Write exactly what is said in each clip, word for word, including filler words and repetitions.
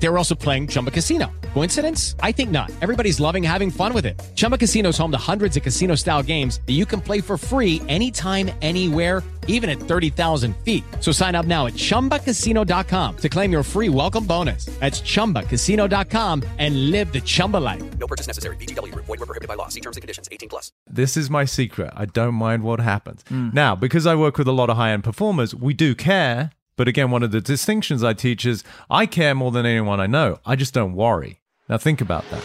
They were also playing Chumba Casino. Coincidence? I think not. Everybody's loving having fun with it. Chumba Casino's home to hundreds of casino-style games that you can play for free anytime, anywhere, even at thirty thousand feet. So sign up now at chumba casino dot com to claim your free welcome bonus. That's chumba casino dot com and live the Chumba life. No purchase necessary. V G W. Void where prohibited by law. See terms and conditions. eighteen plus. This is my secret. I don't mind what happens. Mm. Now, because I work with a lot of high-end performers, we do care. But again, one of the distinctions I teach is I care more than anyone I know. I just don't worry. Now think about that.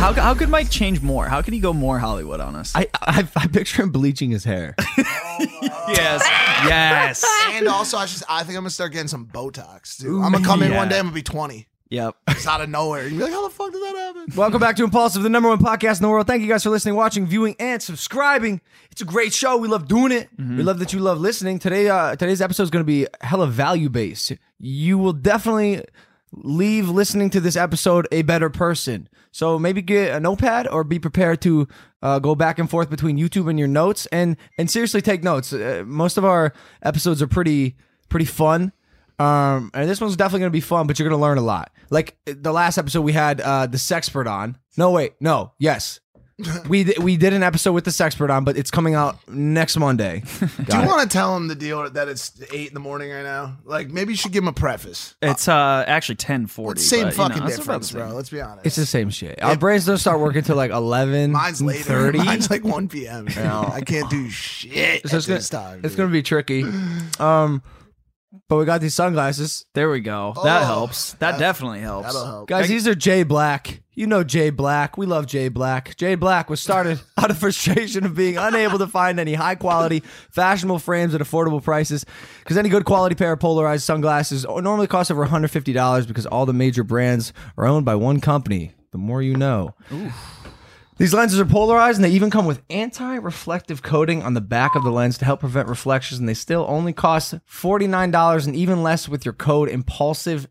How how could Mike change more? How could he go more Hollywood on us? I I, I picture him bleaching his hair. Yes, yes. And also, I just I think I'm gonna start getting some Botox too. Ooh, I'm gonna come yeah. in one day. I'm gonna be twenty. Yep. It's out of nowhere. You'd be like, how the fuck did that happen? Welcome back to Impulsive, the number one podcast in the world. Thank you guys for listening, watching, viewing, and subscribing. It's a great show. We love doing it. Mm-hmm. We love that you love listening. Today, uh, today's episode is going to be hella value-based. You will definitely leave listening to this episode a better person. So maybe get a notepad or be prepared to uh, go back and forth between YouTube and your notes. And and seriously, take notes. Uh, most of our episodes are pretty pretty fun. Um, and this one's definitely going to be fun, but you're going to learn a lot. Like the last episode we had uh, the Sexpert on. No, wait. No. Yes. we did, we did an episode with the Sexpert on, but it's coming out next Monday. Do you want to tell him the deal that it's eight in the morning right now? Like, maybe you should give him a preface. It's uh, actually ten forty. Same but, fucking you know, difference, bro. Let's be honest. It's the same shit. Our yeah. brains don't start working until like eleven. Mine's later. thirty. Mine's like one p.m. You know? I can't do shit so at gonna, this time. It's going to be tricky. Um... But we got these sunglasses. There we go. Oh, that helps. That, that definitely helps. That'll help. Guys, these are Jay Black. You know Jay Black. We love Jay Black. Jay Black was started out of frustration of being unable to find any high-quality, fashionable frames at affordable prices. Because any good quality pair of polarized sunglasses normally costs over one hundred fifty dollars because all the major brands are owned by one company. The more you know. Ooh. These lenses are polarized, and they even come with anti-reflective coating on the back of the lens to help prevent reflections, and they still only cost forty-nine dollars and even less with your code IMPULSIVE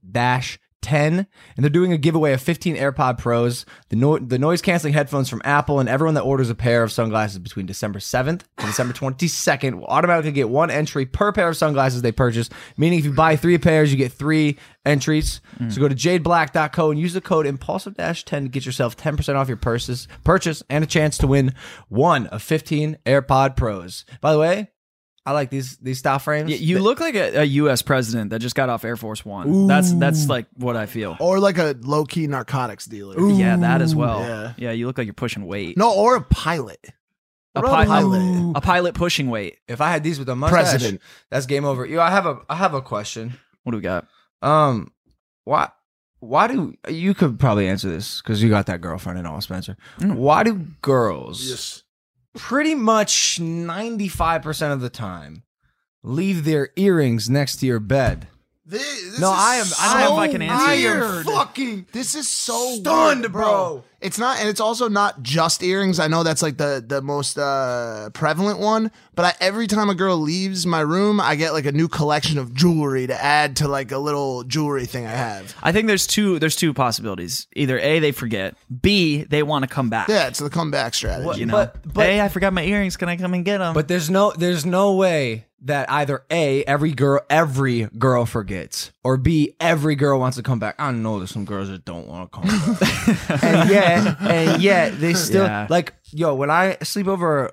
ten. And they're doing a giveaway of fifteen AirPod Pros, the, no- the noise-canceling headphones from Apple, and everyone that orders a pair of sunglasses between December seventh and December twenty-second will automatically get one entry per pair of sunglasses they purchase, meaning if you buy three pairs, you get three entries. Mm. So go to jade black dot co and use the code IMPULSIVE ten to get yourself ten percent off your purses, purchase and a chance to win one of fifteen AirPod Pros. By the way, I like these these style frames. Yeah, you they, look like a, a U S president that just got off Air Force One. Ooh. That's that's like what I feel. Or like a low-key narcotics dealer. Ooh. Yeah, that as well. Yeah. yeah, you look like you're pushing weight. No, or a pilot. A pilot. A pilot pushing weight. If I had these with a mustache, president. That's game over. You, I have a I have a question. What do we got? Um, why why do you could probably answer this because you got that girlfriend and all, Spencer. Mm. Why do girls? Yes. Pretty much ninety-five percent of the time, leave their earrings next to your bed. This, this no, is I am. So I don't know if I can answer you. Fucking, this is so stunned, weird, bro. bro. It's not, and it's also not just earrings. I know that's like the the most uh, prevalent one. But I, every time a girl leaves my room, I get like a new collection of jewelry to add to like a little jewelry thing I have. I think there's two. There's two possibilities. Either A, they forget. B, they want to come back. Yeah, it's the comeback strategy. Well, you know, but, but, A, I forgot my earrings. Can I come and get them? But there's no, there's no way that either A, every girl, every girl forgets, or B, every girl wants to come back. I know there's some girls that don't want to come back, and yet, and yet they still yeah. like. Yo, when I sleep over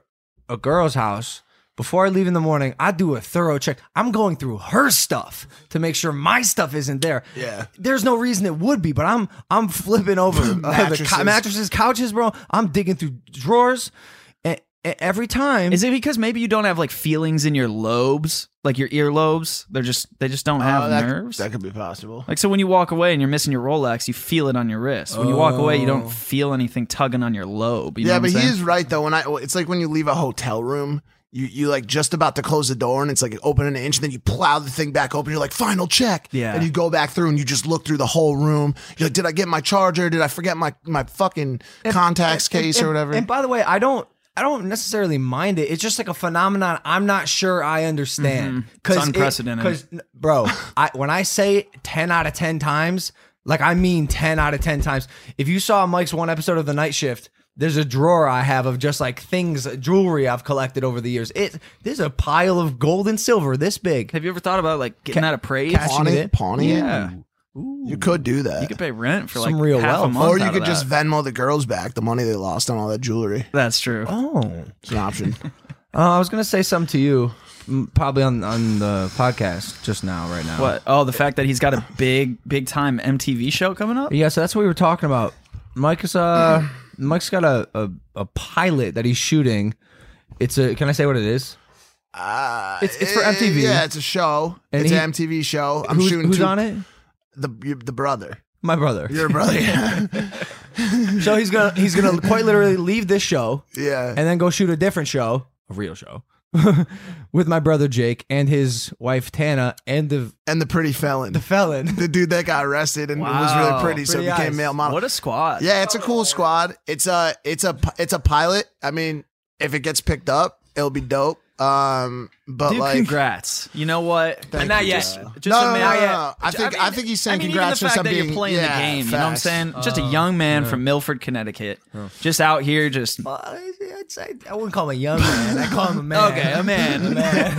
a girl's house, before I leave in the morning, I do a thorough check. I'm going through her stuff to make sure my stuff isn't there. Yeah, there's no reason it would be, but I'm I'm flipping over uh, mattresses. The co- mattresses, couches, bro. I'm digging through drawers. Every time. Is it because maybe you don't have like feelings in your lobes, like your earlobes? They're just they just don't have uh, that nerves. Could, that could be possible. Like, so when you walk away and you're missing your Rolex, you feel it on your wrist. When oh. you walk away, you don't feel anything tugging on your lobe. You yeah, know what but I'm he is right though. When I, it's like when you leave a hotel room, you you like just about to close the door and it's like open an inch, and then you plow the thing back open. You're like, final check. Yeah, and you go back through and you just look through the whole room. You're like, did I get my charger? Did I forget my my fucking and, contacts and, case and, or whatever? And by the way, I don't. I don't necessarily mind it. It's just like a phenomenon I'm not sure I understand. Mm-hmm. It's unprecedented. Because, it, bro, I, when I say ten out of ten times, like I mean ten out of ten times. If you saw Mike's one episode of The Night Shift, there's a drawer I have of just like things, jewelry I've collected over the years. It There's a pile of gold and silver this big. Have you ever thought about like getting Ca- that appraised? Pawning it? Pawning yeah. it? Ooh. You could do that. You could pay rent for some like real half wealth. A month. Or you could just Venmo the girls back the money they lost on all that jewelry. That's true. Oh, it's an option. uh, I was gonna say something to you, probably on on the podcast just now, right now. What? Oh, the fact that he's got a big, big time M T V show coming up. Yeah, so that's what we were talking about. Mike is uh, mm-hmm. Mike's got a, a a pilot that he's shooting. It's a. Can I say what it is? Uh it's it's for M T V. Yeah, it's a show. And it's he, an M T V show. I'm who's, shooting. Who's two- on it? The the brother, my brother, your brother. So he's gonna he's gonna quite literally leave this show, yeah, and then go shoot a different show, a real show, with my brother Jake and his wife Tana and the and the pretty felon, the felon, the dude that got arrested and wow. was really pretty, pretty so he became eyes. Male model. What a squad! Yeah, it's a cool squad. It's a it's a it's a pilot. I mean, if it gets picked up, it'll be dope. Um, but dude, like, congrats. You know what? And not you, yet. Just no, no, no, no, no. I think I, mean, I think he's saying I mean, congrats for something. You're playing yeah, the game. Fast. You know what I'm saying? Uh, just a young man yeah. from Milford, Connecticut, yeah. just out here. Just uh, I'd say, I wouldn't call him a young man. I call him a man. Okay, a man. a man.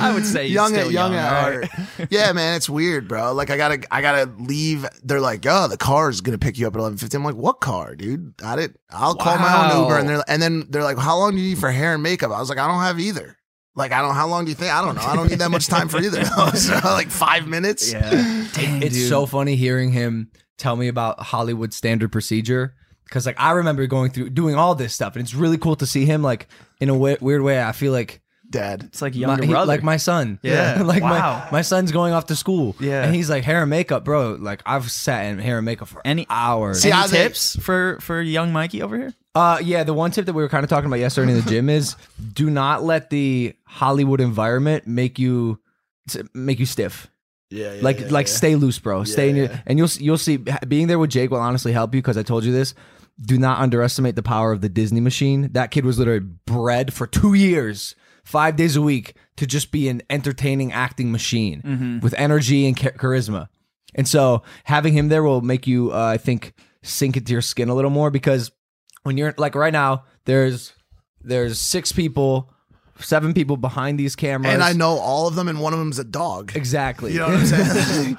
I would say he's young, still young, young at right? heart. Yeah, man, it's weird, bro. Like I gotta, I gotta leave. They're like, oh, the car is gonna pick you up at eleven fifty. I'm like, what car, dude? I did. I'll wow. call my own Uber, and they're and then they're like, how long do you need for hair and makeup? I was like, I don't have either. Like, I don't, how long do you think? I don't know. I don't need that much time for either. So, like five minutes. Yeah. Dang, it's dude. so funny hearing him tell me about Hollywood standard procedure. Cause like, I remember going through doing all this stuff and it's really cool to see him like in a w- weird way. I feel like dad, it's like younger my, he, brother, like my son. Yeah. yeah. Like wow. my, my son's going off to school yeah. and he's like hair and makeup, bro. Like I've sat in hair and makeup for any hours. See, any I tips think- for, for young Mikey over here? Uh, yeah, the one tip that we were kind of talking about yesterday in the gym is do not let the Hollywood environment make you make you stiff. Yeah, yeah like yeah, like yeah. stay loose, bro. Yeah, stay in your yeah. and you'll you'll see being there with Jake will honestly help you because I told you this. Do not underestimate the power of the Disney machine. That kid was literally bred for two years, five days a week to just be an entertaining acting machine mm-hmm. with energy and char- charisma. And so having him there will make you, uh, I think, sink into your skin a little more because. When you're like right now, there's there's six people, seven people behind these cameras, and I know all of them, and one of them's a dog. Exactly. You know what I'm saying?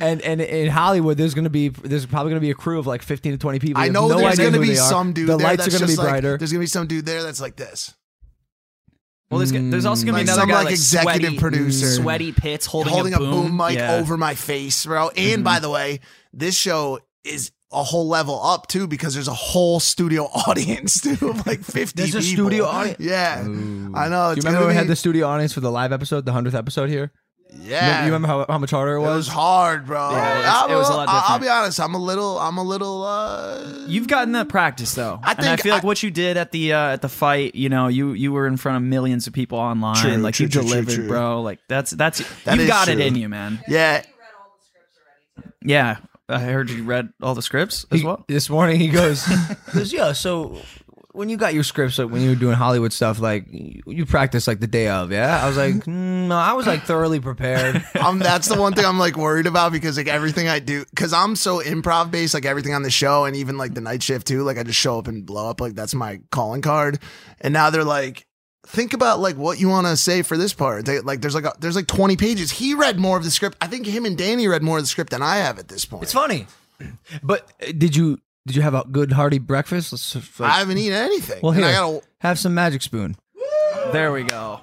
and and in Hollywood, there's gonna be there's probably gonna be a crew of like fifteen to twenty people. I know no there's gonna be some dude. The there lights that's are gonna be brighter. Like, there's gonna be some dude there that's like this. Well, there's, there's also gonna like be another some, guy, like executive sweaty, producer, sweaty pits holding, holding a, boom. a boom mic yeah. over my face, bro. And mm-hmm. by the way, this show is. A whole level up too because there's a whole studio audience too of like fifty there's people. There's a studio audience? Yeah. Ooh. I know. Do you remember we be... had the studio audience for the live episode, the hundredth episode here? Yeah. You remember how, how much harder it was? It was hard, bro. Yeah, it was, it was a lot different. I'll be honest. I'm a little, I'm a little, uh... You've gotten that practice though. I think and I feel I... like what you did at the, uh, at the fight, you know, you, you were in front of millions of people online. True, like true, you true, delivered, true. bro. Like that's, that's, that you got true. it in you, man. Yeah. Yeah. I heard you read all the scripts as he, well. This morning he goes, goes, yeah, so when you got your scripts, like when you were doing Hollywood stuff, like you practiced like the day of, yeah? I was like, mm, no, I was like thoroughly prepared. um, that's the one thing I'm like worried about because like everything I do, because I'm so improv based, like everything on the show and even like the night shift too, like I just show up and blow up, like that's my calling card. And now they're like, think about like what you want to say for this part. They, like there's like a, there's like twenty pages. He read more of the script. I think him and Danny read more of the script than I have at this point. It's funny, but did you did you have a good hearty breakfast? Let's, let's, I haven't eaten anything. Well, here, I gotta... have some Magic Spoon. Woo! There we go.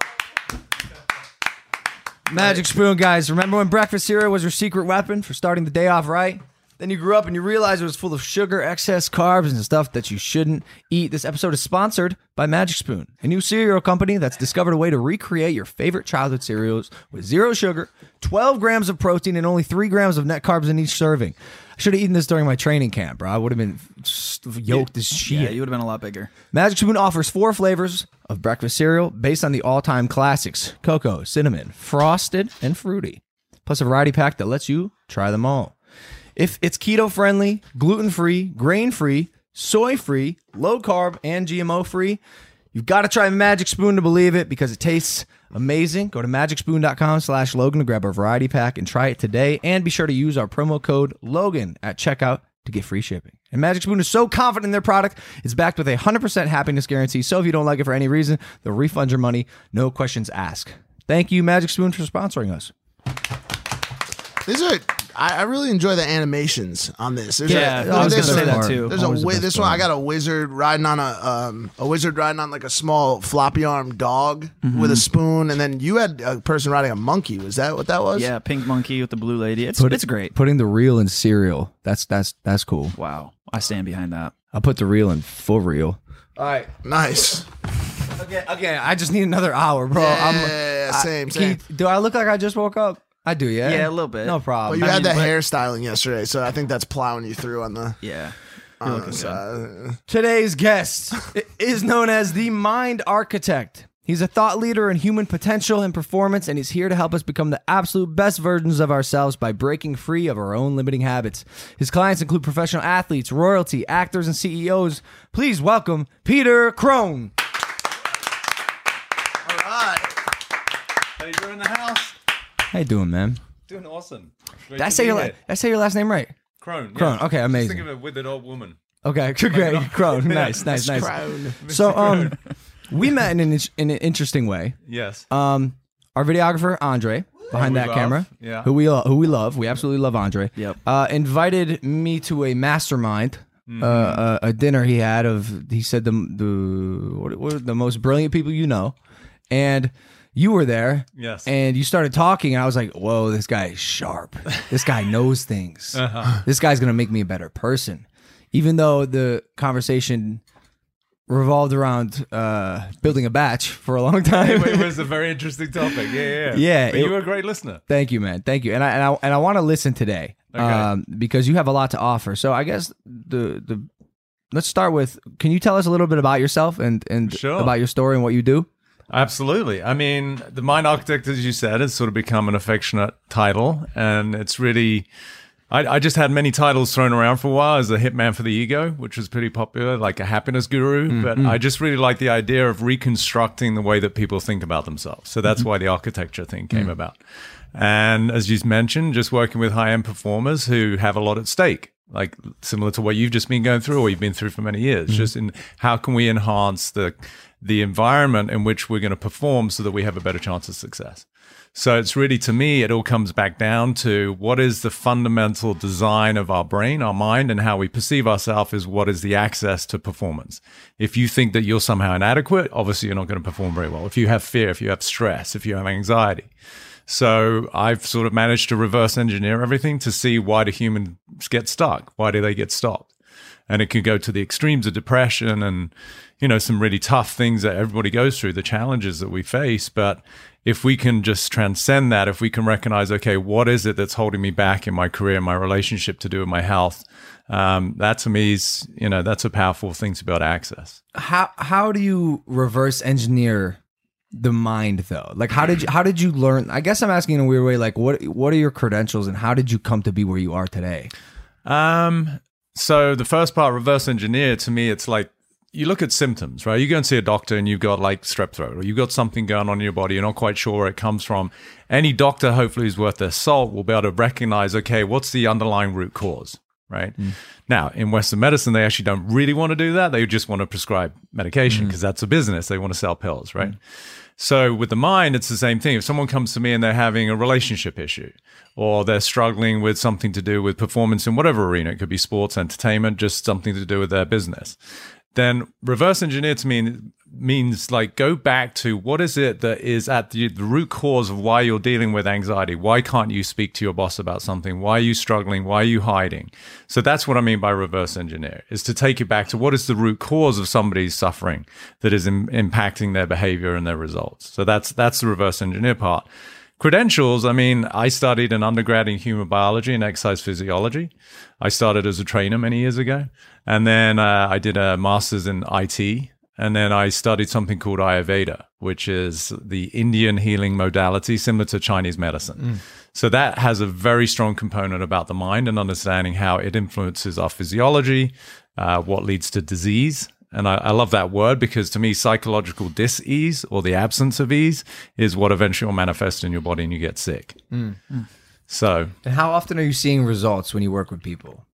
Magic Spoon, guys. Remember when breakfast cereal was your secret weapon for starting the day off right? Then you grew up and you realized it was full of sugar, excess carbs, and stuff that you shouldn't eat. This episode is sponsored by Magic Spoon, a new cereal company that's discovered a way to recreate your favorite childhood cereals with zero sugar, twelve grams of protein, and only three grams of net carbs in each serving. I should have eaten this during my training camp, bro. I would have been yoked as shit. Yeah, you would have been a lot bigger. Magic Spoon offers four flavors of breakfast cereal based on the all-time classics, cocoa, cinnamon, frosted, and fruity, plus a variety pack that lets you try them all. If it's keto friendly, gluten free, grain free, soy-free, low-carb, and G M O-free. You've got to try Magic Spoon to believe it because it tastes amazing. Go to magic spoon dot com slash Logan to grab our variety pack and try it today. And be sure to use our promo code LOGAN at checkout to get free shipping. And Magic Spoon is so confident in their product, it's backed with a one hundred percent happiness guarantee. So if you don't like it for any reason, they'll refund your money. No questions asked. Thank you, Magic Spoon, for sponsoring us. These are... I really enjoy the animations on this. There's yeah, a, I was going to say that too. There's Always a wi- the this one. one. I got a wizard riding on a um, a wizard riding on like a small floppy arm dog mm-hmm. with a spoon, and then you had a person riding a monkey. Was that what that was? Yeah, pink monkey with the blue lady. It's Put, it's great. Putting the real in cereal. That's that's that's cool. Wow, I stand behind that. I put the real in for real. All right, nice. Again, again, I just need another hour, bro. Yeah, I'm, yeah, yeah same, I, same. Keith, do I look like I just woke up? I do, yeah. Yeah, a little bit. No problem. Well, you I had mean, the but... hairstyling yesterday, so I think that's plowing you through on the... Yeah. You're looking good. Today's guest is known as the Mind Architect. He's a thought leader in human potential and performance, and he's here to help us become the absolute best versions of ourselves by breaking free of our own limiting habits. His clients include professional athletes, royalty, actors, and C E Os. Please welcome Peter Crone. All right. How you doing in the house? How you doing, man? Doing awesome. Did I say your la- did I say your last name right? Crone. Yeah. Crone. Okay, amazing. Just think of a withered old woman. Okay, great. Crone. Nice, nice, nice. Crone. So, um, we met in an, in an interesting way. Yes. Um, our videographer Andre behind that love. camera, yeah. who we lo- who we love, we absolutely love Andre. Yep. Uh, invited me to a mastermind. Mm-hmm. Uh, a, a dinner he had of he said the the what, what are the most brilliant people you know, and. You were there, yes, and you started talking, and I was like, whoa, this guy is sharp. This guy knows things. Uh-huh. This guy's going to make me a better person. Even though the conversation revolved around uh, building a batch for a long time. It was a very interesting topic. Yeah, yeah, yeah. yeah but it, you were a great listener. Thank you, man. Thank you. And I and I, and I want to listen today okay. um, because you have a lot to offer. So I guess the... the let's start with, can you tell us a little bit about yourself and, and sure. about your story and what you do? Absolutely. I mean, the Mind Architect, as you said, has sort of become an affectionate title. And it's really, I, I just had many titles thrown around for a while as a hitman for the ego, which was pretty popular, like a happiness guru. Mm-hmm. But I just really like the idea of reconstructing the way that people think about themselves. So that's mm-hmm. why the architecture thing came mm-hmm. about. And as you mentioned, just working with high-end performers who have a lot at stake. Like similar to what you've just been going through or you've been through for many years, mm-hmm. just in how can we enhance the the environment in which we're going to perform so that we have a better chance of success. So it's really, to me, it all comes back down to what is the fundamental design of our brain, our mind, and how we perceive ourselves is what is the access to performance. If you think that you're somehow inadequate, obviously you're not going to perform very well. If you have fear, if you have stress, if you have anxiety. So I've sort of managed to reverse engineer everything to see why do humans get stuck? Why do they get stopped? And it can go to the extremes of depression and, you know, some really tough things that everybody goes through, the challenges that we face. But if we can just transcend that, if we can recognize, okay, what is it that's holding me back in my career, in my relationship to do with my health? Um, that to me is, you know, that's a powerful thing to be able to access. How, how do you reverse engineer the mind, though? Like, how did you how did you learn? I guess I'm asking in a weird way, like, what what are your credentials and how did you come to be where you are today? Um, so the first part, reverse engineer, to me, it's like, you look at symptoms, right? You go and see a doctor and you've got like strep throat or you've got something going on in your body, you're not quite sure where it comes from. Any doctor, hopefully, who's worth their salt will be able to recognize, okay, what's the underlying root cause? Right? Mm. Now, in Western medicine, they actually don't really want to do that. They just want to prescribe medication because mm. that's a business. They want to sell pills, right? Mm. So with the mind, it's the same thing. If someone comes to me and they're having a relationship issue or they're struggling with something to do with performance in whatever arena, it could be sports, entertainment, just something to do with their business, then reverse engineer to me means like go back to what is it that is at the, the root cause of why you're dealing with anxiety? Why can't you speak to your boss about something? Why are you struggling? Why are you hiding? So that's what I mean by reverse engineer, is to take it back to what is the root cause of somebody's suffering that is im- impacting their behavior and their results. So that's that's the reverse engineer part. Credentials, I mean, I studied an undergrad in human biology and exercise physiology. I started as a trainer many years ago. And then uh, I did a master's in I T And then I studied something called Ayurveda, which is the Indian healing modality similar to Chinese medicine. Mm. So that has a very strong component about the mind and understanding how it influences our physiology, uh, what leads to disease. And I, I love that word because to me, psychological dis-ease or the absence of ease is what eventually will manifest in your body and you get sick. Mm. Mm. So, and how often are you seeing results when you work with people?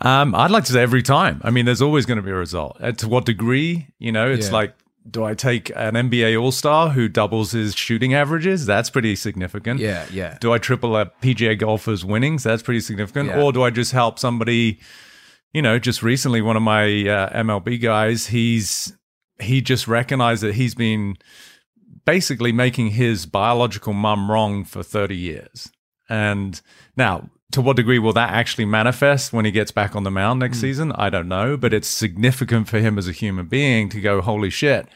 Um, I'd like to say every time. I mean, there's always going to be a result. Uh, to what degree, you know, it's yeah. like, do I take an N B A all-star who doubles his shooting averages? That's pretty significant. Yeah, yeah. Do I triple a P G A golfer's winnings? That's pretty significant. Yeah. Or do I just help somebody, you know, just recently, one of my uh, M L B guys, he's he just recognized that he's been basically making his biological mum wrong for thirty years. And now, to what degree will that actually manifest when he gets back on the mound next mm. season? I don't know, but it's significant for him as a human being to go, holy shit,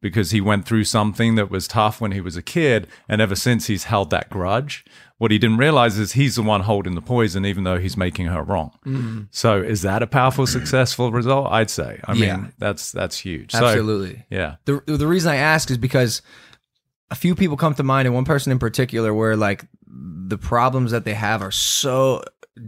because he went through something that was tough when he was a kid, and ever since he's held that grudge. What he didn't realize is he's the one holding the poison, even though he's making her wrong. Mm. So is that a powerful, successful result? I'd say. I yeah. mean, that's that's huge. Absolutely. So, yeah. The, the reason I ask is because a few people come to mind, and one person in particular where like the problems that they have are so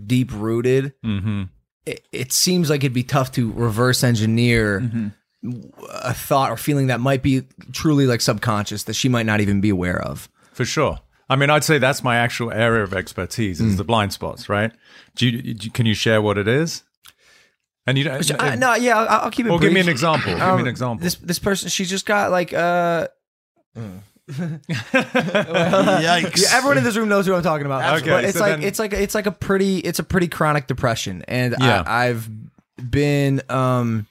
deep rooted. Mm-hmm. It, it seems like it'd be tough to reverse engineer mm-hmm. a thought or feeling that might be truly like subconscious that she might not even be aware of. For sure. I mean, I'd say that's my actual area of expertise is mm. the blind spots, right? Do you, do, can you share what it is? And you don't, I, it, no, yeah, I'll, I'll keep it. Or brief. Give me an example. Um, give me an example. This this person, she's just got like, uh, mm. well, yikes. Yeah, everyone in this room knows who I'm talking about. Okay, but it's so like then, it's like it's like a pretty it's a pretty chronic depression, and yeah. I, I've been um,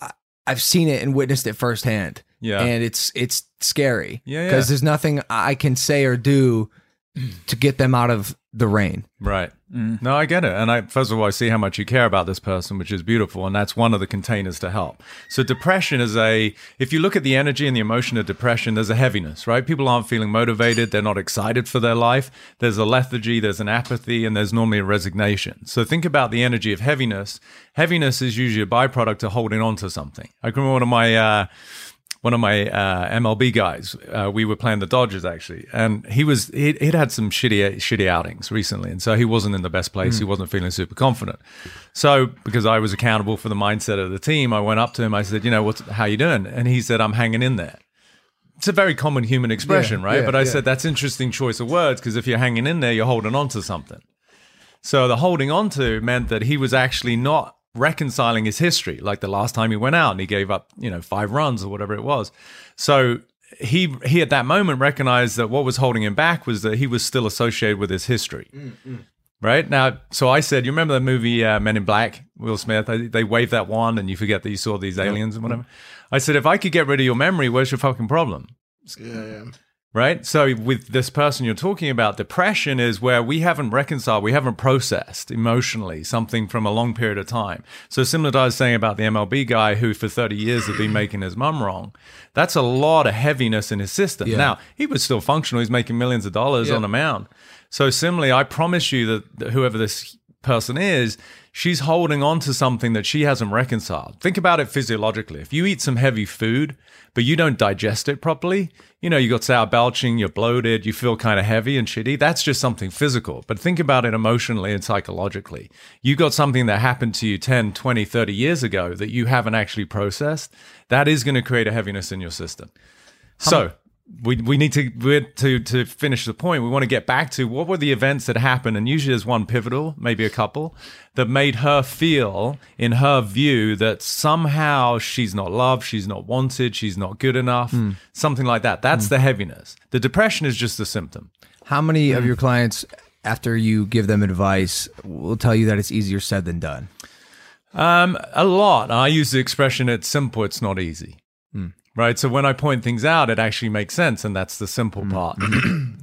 I, I've seen it and witnessed it firsthand. Yeah, and it's it's scary. Yeah, because yeah. there's nothing I can say or do to get them out of the rain. Right. Mm. No, I get it, and I first of all I see how much you care about this person, which is beautiful, and that's one of the containers to help. So depression is a, if you look at the energy and the emotion of depression, there's a heaviness, right? People aren't feeling motivated, they're not excited for their life, there's a lethargy, there's an apathy, and there's normally a resignation. So think about the energy of heaviness. Heaviness is usually a byproduct of holding on to something. I can remember one of my uh, One of my uh, M L B guys, uh, we were playing the Dodgers actually, and he was he'd, he'd had some shitty shitty outings recently, and so he wasn't in the best place. Mm. He wasn't feeling super confident. So because I was accountable for the mindset of the team, I went up to him. I said, you know, what's how you doing? And he said, I'm hanging in there. It's a very common human expression, yeah, right? Yeah, but I yeah. said that's interesting choice of words because if you're hanging in there, you're holding on to something. So the holding on to meant that he was actually not reconciling his history, like the last time he went out and he gave up, you know, five runs or whatever it was. So he he at that moment recognized that what was holding him back was that he was still associated with his history. Mm-hmm. Right now, so I said, you remember the movie uh, Men in Black, Will Smith? I, they wave that wand and you forget that you saw these aliens mm-hmm. and whatever. I said, if I could get rid of your memory, where's your fucking problem? Yeah, yeah. Right? So with this person you're talking about, depression is where we haven't reconciled, we haven't processed emotionally something from a long period of time. So similar to what I was saying about the M L B guy who for thirty years had been making his mum wrong, that's a lot of heaviness in his system. Yeah. Now, he was still functional. He's making millions of dollars yeah. on a mound. So similarly, I promise you that, that whoever this person is, she's holding on to something that she hasn't reconciled. Think about it physiologically. If you eat some heavy food, but you don't digest it properly, you know, you got sour belching, you're bloated, you feel kind of heavy and shitty. That's just something physical. But think about it emotionally and psychologically. You got something that happened to you ten, twenty, thirty years ago that you haven't actually processed. That is going to create a heaviness in your system. How so- much- We we need to we're to to finish the point. We want to get back to what were the events that happened, and usually there's one pivotal, maybe a couple, that made her feel, in her view, that somehow she's not loved, she's not wanted, she's not good enough, mm. something like that. That's mm. the heaviness. The depression is just a symptom. How many mm. of your clients, after you give them advice, will tell you that it's easier said than done? Um, a lot. I use the expression, it's simple, it's not easy. Mm. Right, so when I point things out, it actually makes sense, and that's the simple part.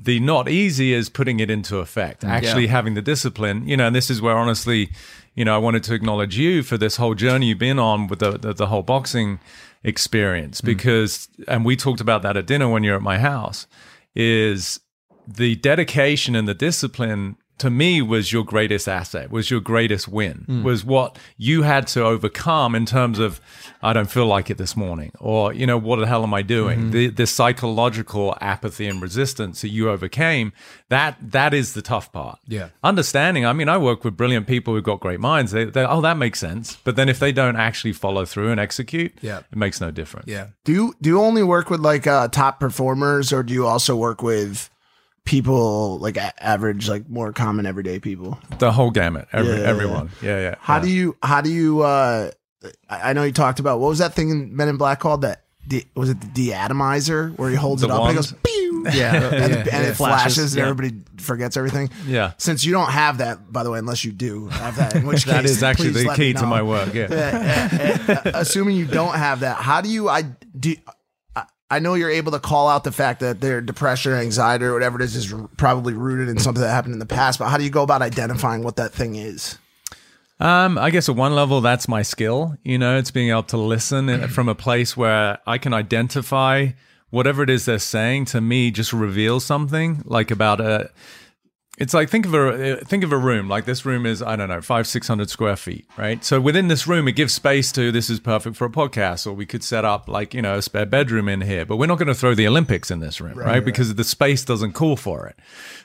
The not easy is putting it into effect, actually yeah. having the discipline. You know, and this is where, honestly, you know, I wanted to acknowledge you for this whole journey you've been on with the the, the whole boxing experience, because, mm. and we talked about that at dinner when you're at my house, is the dedication and the discipline to me was your greatest asset, was your greatest win, mm. was what you had to overcome in terms of, I don't feel like it this morning, or, you know, what the hell am I doing? Mm-hmm. The, the psychological apathy and resistance that you overcame, that that is the tough part. Yeah. Understanding, I mean, I work with brilliant people who've got great minds. They, they oh, that makes sense. But then if they don't actually follow through and execute, yeah. it makes no difference. Yeah. Do you, do you only work with like uh, top performers, or do you also work with people like average, like more common everyday people? The whole gamut, every, yeah, yeah, everyone. Yeah, yeah. yeah how yeah. do you, how do you, uh, I know you talked about, what was that thing in Men in Black called? That de- was it the deatomizer, where he holds the it up wand? And it goes, pew! Yeah, and, yeah, and yeah, it flashes, flashes and yeah. everybody forgets everything. Yeah. Since you don't have that, by the way, unless you do have that, in which that case, is actually the key to my work. Yeah. yeah, yeah, yeah. Assuming you don't have that, how do you? I do. I know you're able to call out the fact that their depression, anxiety, or whatever it is, is probably rooted in something that happened in the past. But how do you go about identifying what that thing is? Um, I guess at one level, that's my skill. You know, it's being able to listen from a place where I can identify whatever it is they're saying to me, just reveals something like about a, it's like, think of a, think of a room, like this room is, I don't know, five, six hundred square feet, right? So within this room, it gives space to, this is perfect for a podcast, or we could set up like, you know, a spare bedroom in here, but we're not going to throw the Olympics in this room, right? right? Because the space doesn't call for it.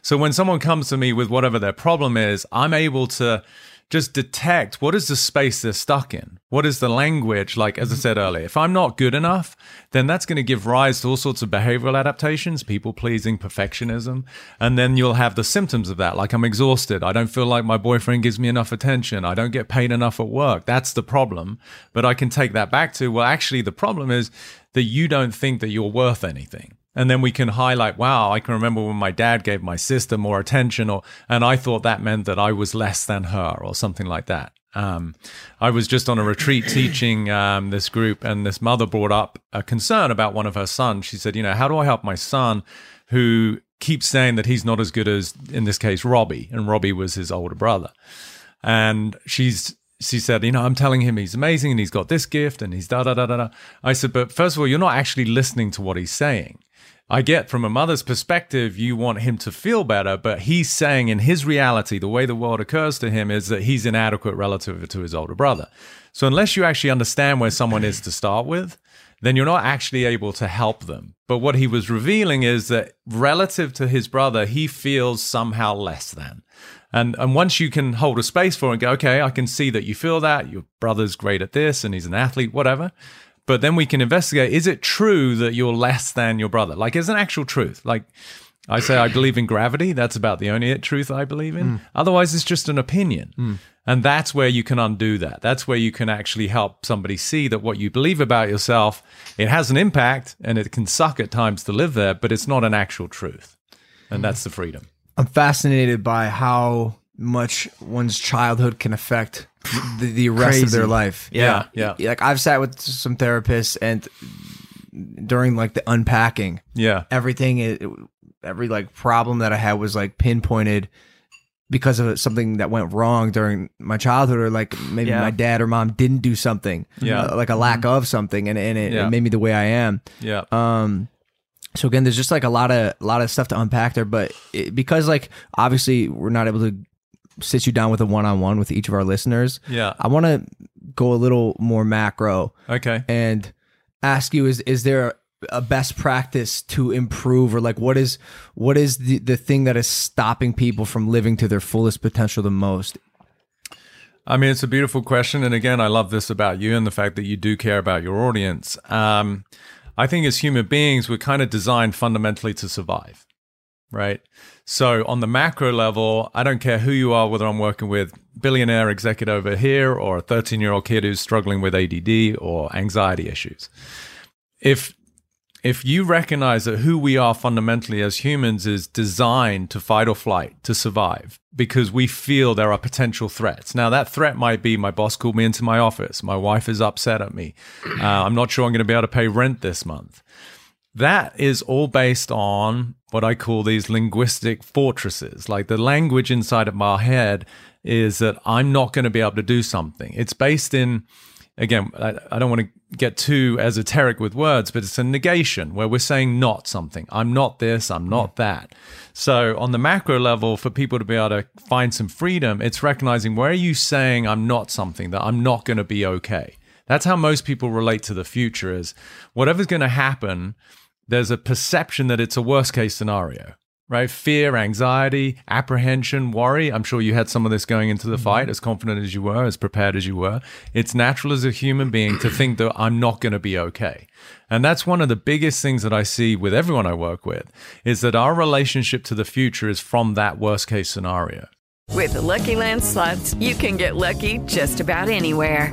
So when someone comes to me with whatever their problem is, I'm able to just detect, what is the space they're stuck in? What is the language? Like, as I said earlier, if I'm not good enough, then that's going to give rise to all sorts of behavioral adaptations, people pleasing, perfectionism. And then you'll have the symptoms of that. Like, I'm exhausted. I don't feel like my boyfriend gives me enough attention. I don't get paid enough at work. That's the problem. But I can take that back to, well, actually, the problem is that you don't think that you're worth anything. And then we can highlight, wow, I can remember when my dad gave my sister more attention, or and I thought that meant that I was less than her, or something like that. Um, I was just on a retreat teaching um, this group, and this mother brought up a concern about one of her sons. She said, you know, how do I help my son who keeps saying that he's not as good as, in this case, Robbie? And Robbie was his older brother. And she's... She said, you know, I'm telling him he's amazing and he's got this gift and he's da, da, da, da, da. I said, but first of all, you're not actually listening to what he's saying. I get from a mother's perspective, you want him to feel better, but he's saying in his reality, the way the world occurs to him is that he's inadequate relative to his older brother. So unless you actually understand where someone is to start with, then you're not actually able to help them. But what he was revealing is that relative to his brother, he feels somehow less than. And and once you can hold a space for it and go, okay, I can see that you feel that, your brother's great at this and he's an athlete, whatever. But then we can investigate, is it true that you're less than your brother? Like, it's an actual truth. Like, I say I believe in gravity. That's about the only truth I believe in. Mm. Otherwise, it's just an opinion. Mm. And that's where you can undo that. That's where you can actually help somebody see that what you believe about yourself, it has an impact and it can suck at times to live there, but it's not an actual truth. And that's the freedom. I'm fascinated by how much one's childhood can affect the, the rest Crazy. Of their life. Yeah, yeah, yeah. Like, I've sat with some therapists, and during like the unpacking, yeah, everything, it, every like problem that I had was like pinpointed because of something that went wrong during my childhood, or like maybe yeah. my dad or mom didn't do something, yeah, uh, like a lack of something, and and it, yeah. it made me the way I am. Yeah. Um. So again, there's just like a lot of a lot of stuff to unpack there, but it, because like obviously we're not able to sit you down with a one-on-one with each of our listeners. Yeah, I want to go a little more macro. Okay, and ask you: is is there a best practice to improve, or like what is what is the the thing that is stopping people from living to their fullest potential the most? I mean, it's a beautiful question, and again, I love this about you and the fact that you do care about your audience. Um, I think as human beings, we're kind of designed fundamentally to survive, right? So on the macro level, I don't care who you are, whether I'm working with billionaire executive over here or a thirteen-year-old kid who's struggling with A D D or anxiety issues. If if you recognize that who we are fundamentally as humans is designed to fight or flight, to survive, because we feel there are potential threats. Now, that threat might be my boss called me into my office, my wife is upset at me, uh, I'm not sure I'm going to be able to pay rent this month. That is all based on what I call these linguistic fortresses. Like, the language inside of my head is that I'm not going to be able to do something. It's based in again, I, I don't want to get too esoteric with words, but it's a negation where we're saying not something. I'm not this, I'm not that. So on the macro level, for people to be able to find some freedom, it's recognizing, where are you saying I'm not something, that I'm not going to be okay? That's how most people relate to the future, is whatever's going to happen, there's a perception that it's a worst case scenario, right? Fear, anxiety, apprehension, worry. I'm sure you had some of this going into the fight, as confident as you were, as prepared as you were. It's natural as a human being to think that I'm not going to be okay. And that's one of the biggest things that I see with everyone I work with, is that our relationship to the future is from that worst case scenario. With the Lucky Land Slots, you can get lucky just about anywhere.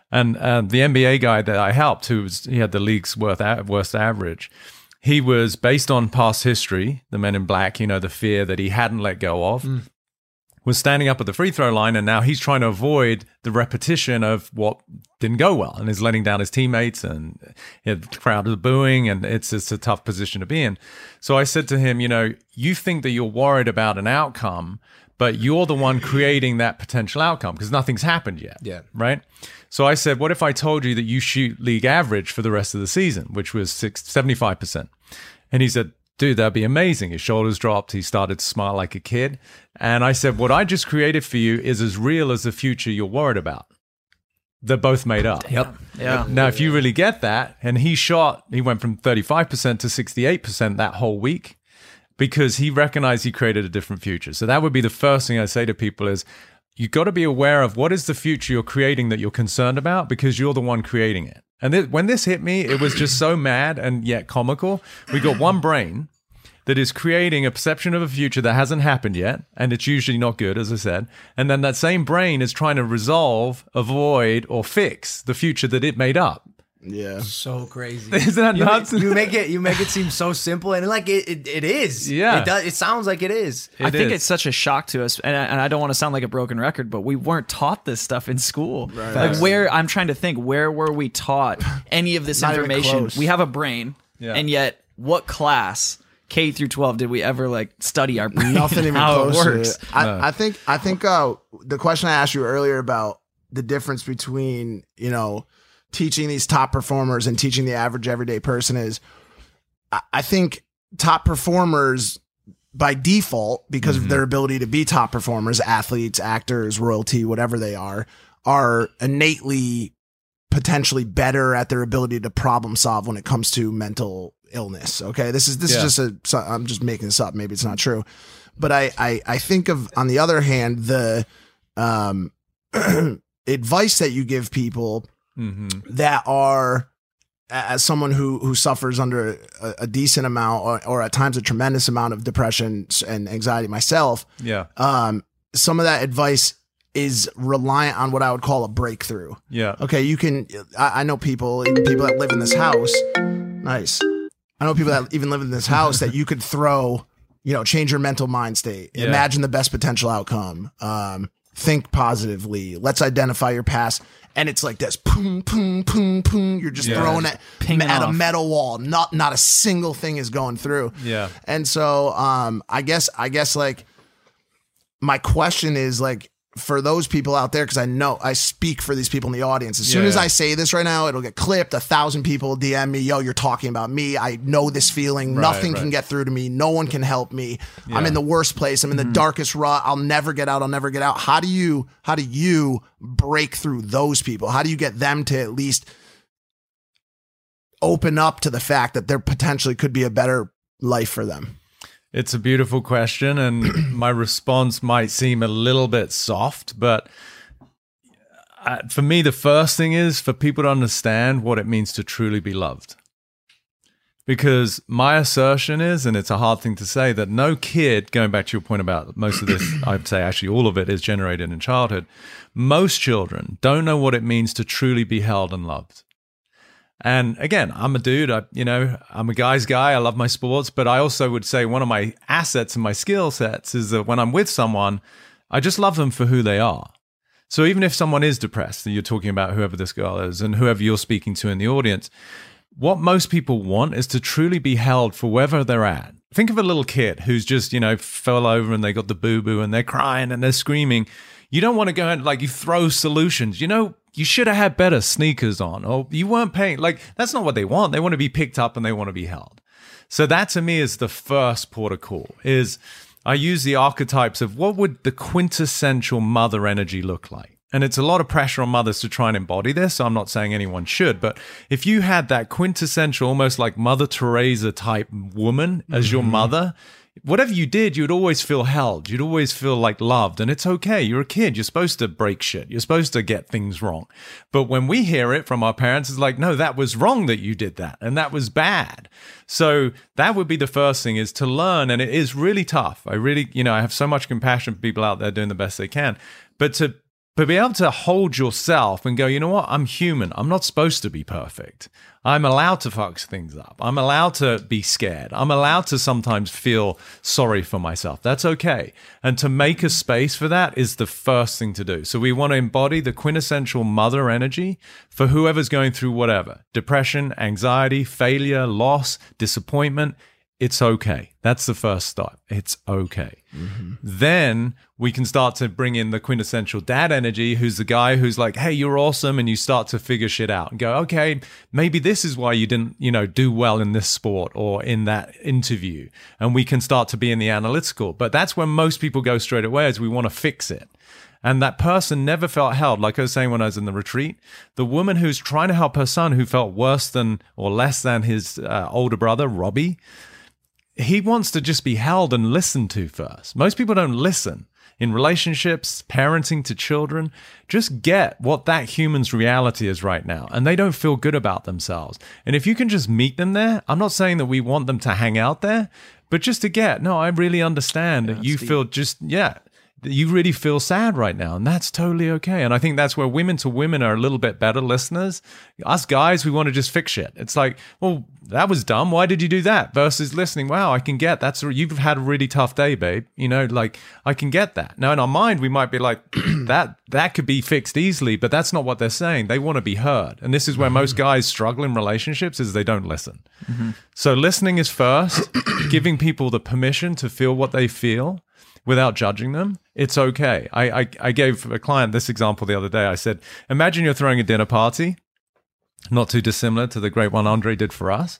And uh, the N B A guy that I helped, who was, he had the league's worth a- worst average, he was, based on past history, the Men in Black, you know, the fear that he hadn't let go of, mm. was standing up at the free throw line, and now he's trying to avoid the repetition of what didn't go well, and is letting down his teammates, and you know, the crowd is booing, and it's, it's a tough position to be in. So I said to him, you know, you think that you're worried about an outcome, but you're the one creating that potential outcome because nothing's happened yet, yeah. right? So I said, what if I told you that you shoot league average for the rest of the season, which was six, seventy-five percent? And he said, dude, that'd be amazing. His shoulders dropped. He started to smile like a kid. And I said, what I just created for you is as real as the future you're worried about. They're both made up. Damn. Yep. Yeah. Now, if you really get that, and he shot, he went from thirty-five percent to sixty-eight percent that whole week, because he recognized he created a different future. So that would be the first thing I say to people is, you've got to be aware of what is the future you're creating that you're concerned about, because you're the one creating it. And th- when this hit me, it was just so mad and yet comical. We got one brain that is creating a perception of a future that hasn't happened yet, and it's usually not good, as I said. And then that same brain is trying to resolve, avoid, or fix the future that it made up. Yeah, so crazy. Isn't that you nuts? Make, you make it, you make it seem so simple, and like it, it, it is. Yeah, it does. It sounds like it is. It I think is. It's such a shock to us, and I, and I don't want to sound like a broken record, but we weren't taught this stuff in school. Right. Like where I'm trying to think, where were we taught any of this information? We have a brain, yeah. and yet what class? K through twelve, did we ever like study our brain? Nothing even how close it works. To it. I, no. I think. I think uh, the question I asked you earlier about the difference between, you know, teaching these top performers and teaching the average everyday person is, I think top performers by default, because mm-hmm. of their ability to be top performers, athletes, actors, royalty, whatever they are, are innately potentially better at their ability to problem solve when it comes to mental illness. Okay. This is, this yeah. is just a, I'm just making this up. Maybe it's not true, but I, I, I think of, on the other hand, the um, advice that you give people Mm-hmm. that are, as someone who who suffers under a, a decent amount or, or at times a tremendous amount of depression and anxiety myself, yeah, um, some of that advice is reliant on what I would call a breakthrough. Yeah. Okay, you can, I, I know people, even people that live in this house, nice. I know people that even live in this house that you could throw, you know, change your mental mind state, yeah. imagine the best potential outcome, um, think positively, let's identify your past. And it's like this, boom, boom, boom, boom. You're just yeah, throwing it at, at a metal wall. Not not a single thing is going through. Yeah. And so um, I guess I guess like my question is like, for those people out there, because I know I speak for these people in the audience. As soon yeah, as yeah. I say this right now, it'll get clipped. A thousand people D M me, yo, you're talking about me. I know this feeling. Right, Nothing right. can get through to me. No one can help me. Yeah. I'm in the worst place. I'm in the mm. darkest rut. I'll never get out. I'll never get out. How do you, how do you break through those people? How do you get them to at least open up to the fact that there potentially could be a better life for them? It's a beautiful question, and my response might seem a little bit soft, but I, for me, the first thing is for people to understand what it means to truly be loved. Because my assertion is, and it's a hard thing to say, that no kid, going back to your point about most of this, I'd say actually all of it is generated in childhood, most children don't know what it means to truly be held and loved. And again, I'm a dude, I, you know, I'm a guy's guy. I love my sports, but I also would say one of my assets and my skill sets is that when I'm with someone, I just love them for who they are. So even if someone is depressed, and you're talking about whoever this girl is and whoever you're speaking to in the audience, what most people want is to truly be held for wherever they're at. Think of a little kid who's just, you know, fell over and they got the boo-boo and they're crying and they're screaming. You don't want to go and like you throw solutions, you know, you should have had better sneakers on, or you weren't paying. Like, that's not what they want. They want to be picked up and they want to be held. So that to me is the first port of call, is I use the archetypes of what would the quintessential mother energy look like? And it's a lot of pressure on mothers to try and embody this. So I'm not saying anyone should, but if you had that quintessential, almost like Mother Teresa type woman as mm-hmm. your mother, whatever you did, you'd always feel held. You'd always feel like loved. And it's okay. You're a kid. You're supposed to break shit. You're supposed to get things wrong. But when we hear it from our parents, it's like, no, that was wrong that you did that. And that was bad. So that would be the first thing, is to learn. And it is really tough. I really, you know, I have so much compassion for people out there doing the best they can, but to But be able to hold yourself and go, you know what? I'm human. I'm not supposed to be perfect. I'm allowed to fuck things up. I'm allowed to be scared. I'm allowed to sometimes feel sorry for myself. That's okay. And to make a space for that is the first thing to do. So we want to embody the quintessential mother energy for whoever's going through whatever. Depression, anxiety, failure, loss, disappointment. It's okay. That's the first step. It's okay. Mm-hmm. Then we can start to bring in the quintessential dad energy, who's the guy who's like, hey, you're awesome. And you start to figure shit out and go, okay, maybe this is why you didn't, you know, do well in this sport or in that interview. And we can start to be in the analytical. But that's where most people go straight away, is we want to fix it. And that person never felt held. Like I was saying when I was in the retreat, the woman who's trying to help her son, who felt worse than or less than his uh, older brother, Robbie, he wants to just be held and listened to first. Most people don't listen in relationships, parenting to children. Just get what that human's reality is right now. And they don't feel good about themselves. And if you can just meet them there, I'm not saying that we want them to hang out there, but just to get, no, I really understand yeah, that you deep. feel just, yeah, you really feel sad right now. And that's totally okay. And I think that's where women to women are a little bit better listeners. Us guys, we want to just fix shit. It's like, well, that was dumb. Why did you do that? Versus listening, wow, I can get that's you've had a really tough day, babe. You know, like I can get that. Now in our mind, we might be like, that that could be fixed easily, but that's not what they're saying. They want to be heard. And this is where mm-hmm. most guys struggle in relationships, is they don't listen. Mm-hmm. So listening is first, giving people the permission to feel what they feel without judging them. It's okay. I, I I gave a client this example the other day. I said, imagine you're throwing a dinner party, not too dissimilar to the great one Andre did for us,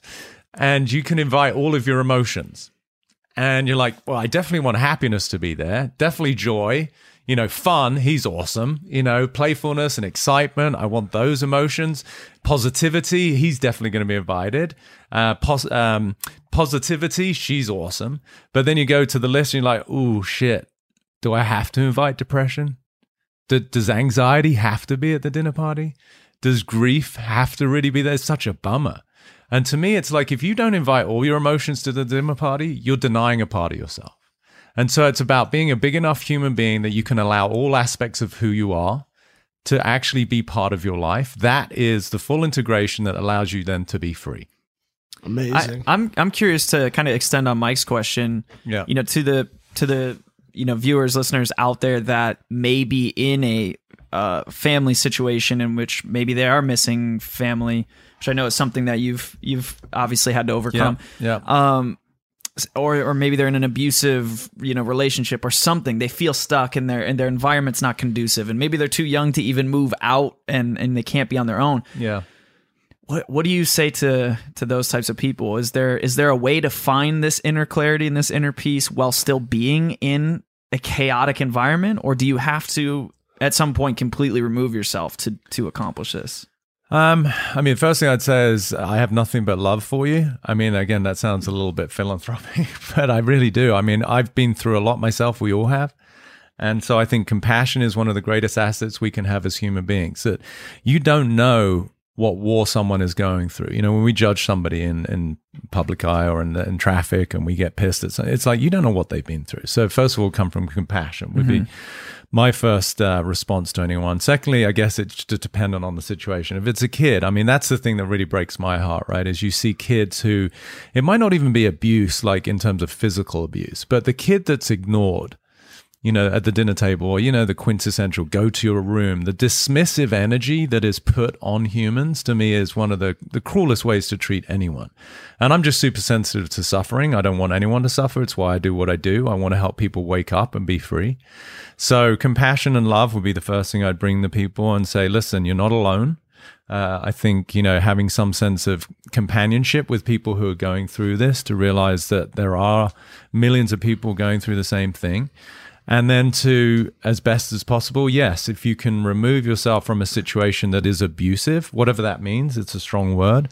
and you can invite all of your emotions. And you're like, well, I definitely want happiness to be there, definitely joy, you know, fun, he's awesome, you know, playfulness and excitement, I want those emotions, positivity, he's definitely going to be invited, uh, pos- um, positivity, she's awesome. But then you go to the list and you're like, oh, shit, do I have to invite depression? Do- does anxiety have to be at the dinner party? Does grief have to really be there? It's such a bummer. And to me, it's like, if you don't invite all your emotions to the dinner party, you're denying a part of yourself. And so it's about being a big enough human being that you can allow all aspects of who you are to actually be part of your life. That is the full integration that allows you then to be free. Amazing. I, I'm I'm curious to kind of extend on Mike's question, yeah. you know, to the to the you know viewers, listeners out there that may be in a uh, family situation in which maybe they are missing family, which I know is something that you've you've obviously had to overcome. Yeah. yeah. Um, or or maybe they're in an abusive, you know, relationship or something. They feel stuck and their and their environment's not conducive, and maybe they're too young to even move out and, and they can't be on their own. Yeah. What what do you say to to those types of people? Is there is there a way to find this inner clarity and this inner peace while still being in a chaotic environment, or do you have to at some point completely remove yourself to to accomplish this? Um, I mean, first thing I'd say is I have nothing but love for you. I mean, again, that sounds a little bit philanthropic, but I really do. I mean, I've been through a lot myself. We all have. And so I think compassion is one of the greatest assets we can have as human beings, that you don't know what war someone is going through. You know, when we judge somebody in, in public eye or in, in traffic and we get pissed at something, it's like, you don't know what they've been through. So first of all, come from compassion would mm-hmm. be my first uh, response to anyone. Secondly, I guess it's dependent on the situation. If it's a kid, I mean, that's the thing that really breaks my heart, right? Is you see kids who, it might not even be abuse, like in terms of physical abuse, but the kid that's ignored, you know, at the dinner table, or, you know, the quintessential go to your room, the dismissive energy that is put on humans, to me, is one of the, the cruelest ways to treat anyone. And I'm just super sensitive to suffering. I don't want anyone to suffer. It's why I do what I do. I want to help people wake up and be free. So compassion and love would be the first thing I'd bring to people and say, listen, you're not alone. Uh, I think, you know, having some sense of companionship with people who are going through this, to realize that there are millions of people going through the same thing. And then to, as best as possible, yes, if you can remove yourself from a situation that is abusive, whatever that means, it's a strong word,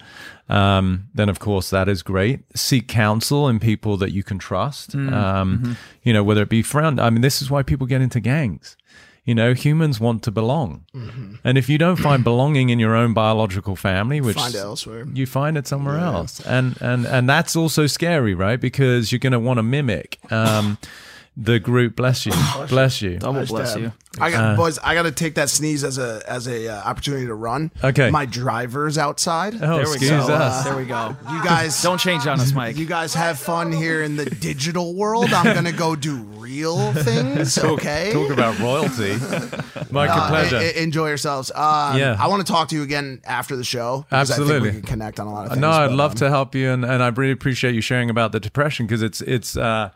um, then of course that is great. Seek counsel in people that you can trust, mm, um, mm-hmm. you know, whether it be friend. I mean, this is why people get into gangs. You know, humans want to belong. Mm-hmm. And if you don't find belonging in your own biological family, which find it elsewhere. You find it somewhere yeah. else. And, and, and that's also scary, right? Because you're going to want to mimic. Um, The group, bless you, bless you, double bless you. I got, uh, boys, I got to take that sneeze as a as a uh, opportunity to run. Okay, my driver's outside. Oh, there excuse we go. Us. Uh, there we go. You guys, don't change on us, Mike. You guys have fun here in the digital world. I'm gonna go do real things. talk, okay, talk about royalty. Mike, uh, a pleasure. I, I, enjoy yourselves. Um, yeah, I want to talk to you again after the show. Absolutely, I think we can connect on a lot of things. No, I'd but, love um, to help you, and and I really appreciate you sharing about the depression, because it's it's. Uh,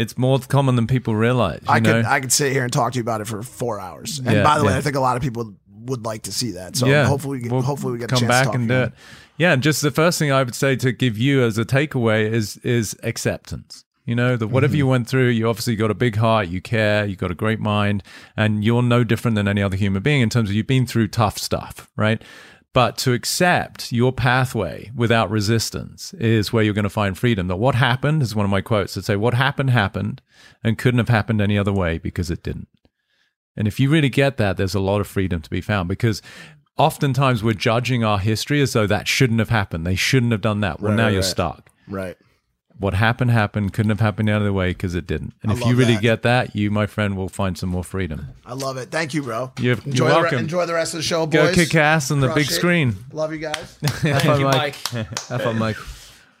It's more common than people realize. You I know? could I could sit here and talk to you about it for four hours. And yeah, by the yeah. way, I think a lot of people would like to see that. So yeah. hopefully, we, we'll hopefully we get a chance to talk. Come back and do it. Yeah, and just the first thing I would say to give you as a takeaway is is acceptance. You know, that whatever mm-hmm. you went through, you obviously got a big heart, you care, you got a great mind, and you're no different than any other human being in terms of you've been through tough stuff, right? But to accept your pathway without resistance is where you're going to find freedom. That what happened is one of my quotes that say, what happened happened and couldn't have happened any other way because it didn't. And if you really get that, there's a lot of freedom to be found, because oftentimes we're judging our history as though that shouldn't have happened. They shouldn't have done that. Well, right, now right, you're right. stuck. Right. What happened happened, couldn't have happened any other way because it didn't. And I if you really that. get that, you, my friend, will find some more freedom. I love it. Thank you, bro. You're, enjoy you're welcome. The re- enjoy the rest of the show, boys. Go kick ass on the Crush big it. screen. Love you guys. Thank you, Mike. Have fun, Mike.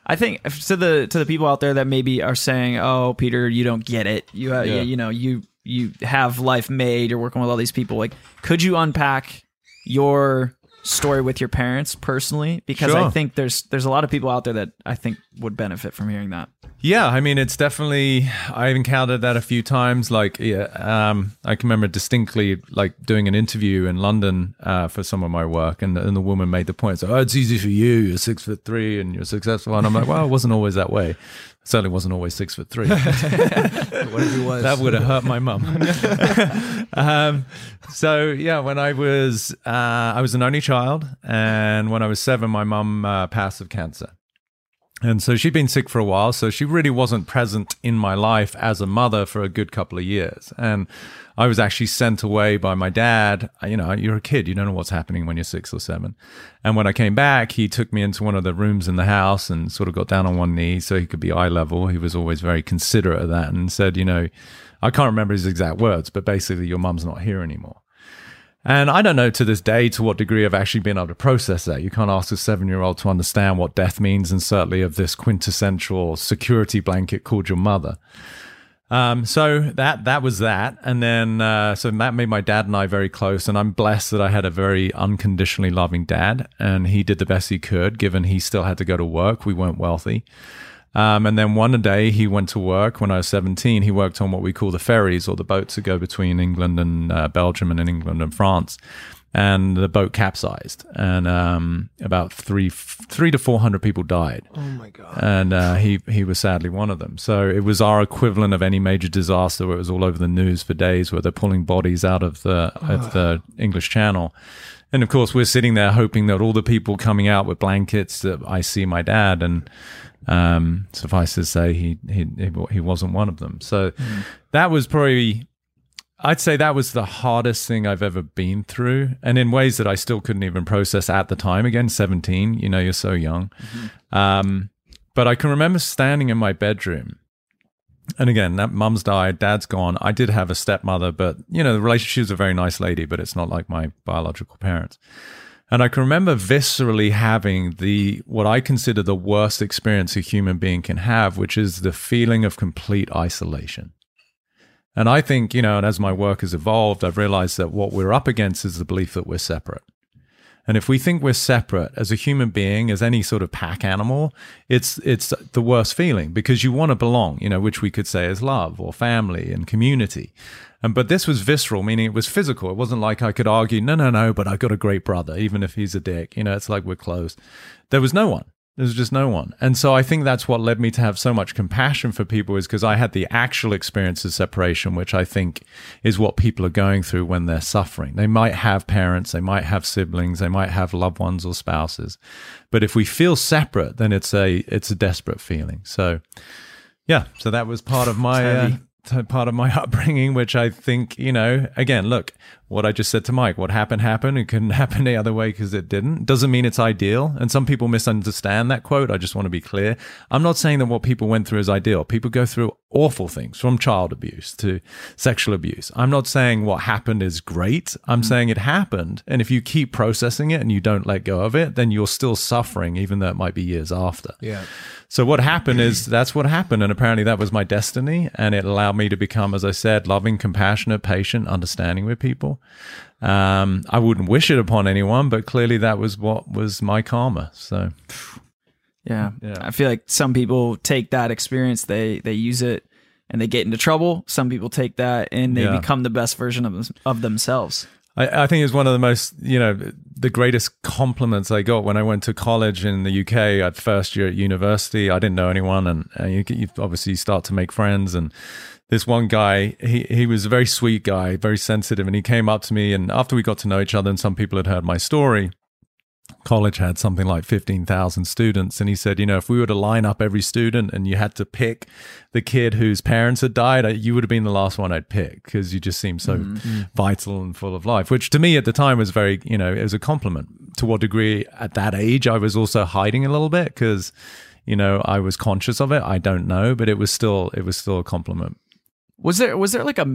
I think to the to the people out there that maybe are saying, "Oh, Peter, you don't get it. You uh, yeah. you, you know you you have life made. You're working with all these people. Like, could you unpack your story with your parents personally, because sure. I think there's there's a lot of people out there that I think would benefit from hearing that." Yeah, I mean, it's definitely, I've encountered that a few times. Like, yeah, um, I can remember distinctly, like, doing an interview in London uh, for some of my work, and, and the woman made the point, so, oh, it's easy for you, you're six foot three and you're successful. And I'm like, well, it wasn't always that way. Certainly wasn't always six foot three. What if he was? That would have hurt my mum. um, so yeah, when I was, uh, I was an only child, and when I was seven, my mum uh, passed of cancer. And so she'd been sick for a while, so she really wasn't present in my life as a mother for a good couple of years. And I was actually sent away by my dad. You know, you're a kid, you don't know what's happening when you're six or seven. And when I came back, he took me into one of the rooms in the house and sort of got down on one knee so he could be eye level. He was always very considerate of that, and said, you know, I can't remember his exact words, but basically, your mum's not here anymore. And I don't know to this day to what degree I've actually been able to process that. You can't ask a seven-year-old to understand what death means, and certainly of this quintessential security blanket called your mother. Um, so that that was that. And then uh, so that made my dad and I very close, and I'm blessed that I had a very unconditionally loving dad, and he did the best he could, given he still had to go to work. We weren't wealthy. Um, and then one day he went to work when I was seventeen. He worked on what we call the ferries, or the boats that go between England and uh, Belgium and England and France. And the boat capsized, and um, about three three to four hundred people died. Oh my God! And uh, he he was sadly one of them. So it was our equivalent of any major disaster, where it was all over the news for days, where they're pulling bodies out of the oh. of the English Channel. And of course, we're sitting there hoping that all the people coming out with blankets, that I see my dad, and um, suffice to say, he he he wasn't one of them. So mm. that was probably I'd say that was the hardest thing I've ever been through, and in ways that I still couldn't even process at the time. Again, seventeen, you know, you're so young. Mm-hmm. Um, but I can remember standing in my bedroom, and again, that mum's died, dad's gone. I did have a stepmother, but, you know, the relationship, she was a very nice lady, but it's not like my biological parents. And I can remember viscerally having the what I consider the worst experience a human being can have, which is the feeling of complete isolation. And I think, you know, and as my work has evolved, I've realized that what we're up against is the belief that we're separate. And if we think we're separate as a human being, as any sort of pack animal, it's it's the worst feeling, because you want to belong, you know, which we could say is love or family and community. And but this was visceral, meaning it was physical. It wasn't like I could argue, no, no, no, but I've got a great brother, even if he's a dick. You know, it's like we're close. There was no one. There's just no one. And so I think that's what led me to have so much compassion for people, is because I had the actual experience of separation, which I think is what people are going through when they're suffering. They might have parents, they might have siblings, they might have loved ones or spouses. But if we feel separate, then it's a it's a desperate feeling. So yeah, so that was part of my uh, t- part of my upbringing, which I think, you know, again, look, what I just said to Mike, what happened, happened. It couldn't happen the other way because it didn't. Doesn't mean it's ideal. And some people misunderstand that quote. I just want to be clear. I'm not saying that what people went through is ideal. People go through awful things, from child abuse to sexual abuse. I'm not saying what happened is great. I'm mm. saying it happened. And if you keep processing it and you don't let go of it, then you're still suffering, even though it might be years after. Yeah. So what happened is that's what happened. And apparently that was my destiny. And it allowed me to become, as I said, loving, compassionate, patient, understanding with people. Um, I wouldn't wish it upon anyone, but clearly that was what was my karma. So, yeah. yeah, I feel like some people take that experience, they they use it, and they get into trouble. Some people take that and they yeah. become the best version of of themselves. I, I think it's one of the most, you know, the greatest compliments I got when I went to college in the U K. I'd first year at university, I didn't know anyone, and, and you, you obviously start to make friends. And this one guy, he, he was a very sweet guy, very sensitive, and he came up to me, and after we got to know each other and some people had heard my story, college had something like fifteen thousand students, and he said, you know, if we were to line up every student and you had to pick the kid whose parents had died, you would have been the last one I'd pick, because you just seemed so mm-hmm. vital and full of life, which to me at the time was very, you know, it was a compliment. To what degree at that age I was also hiding a little bit, because, you know, I was conscious of it, I don't know, but it was still it was still a compliment. Was there was there like a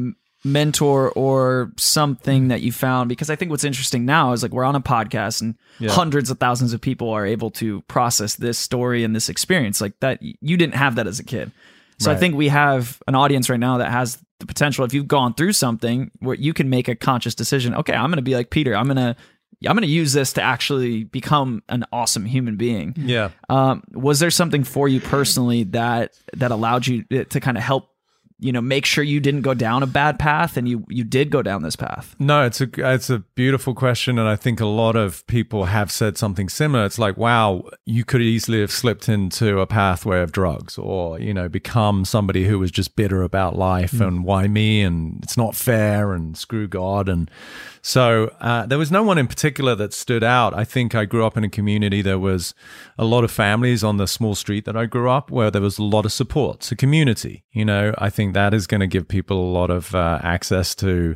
mentor or something that you found? Because I think what's interesting now is, like, we're on a podcast and yeah. hundreds of thousands of people are able to process this story and this experience, like that you didn't have that as a kid. So right. I think we have an audience right now that has the potential, if you've gone through something, where you can make a conscious decision. Okay, I'm going to be like Peter. I'm going to I'm going to use this to actually become an awesome human being. Yeah. Um, was there something for you personally that that allowed you to kind of help, you know, make sure you didn't go down a bad path, and you, you did go down this path? No, it's a, it's a beautiful question. And I think a lot of people have said something similar. It's like, wow, you could easily have slipped into a pathway of drugs, or, you know, become somebody who was just bitter about life mm. and why me, and it's not fair, and screw God. And so uh, there was no one in particular that stood out. I think I grew up in a community. There was a lot of families on the small street that I grew up, where there was a lot of support. It's a community, you know, I think that is going to give people a lot of uh, access to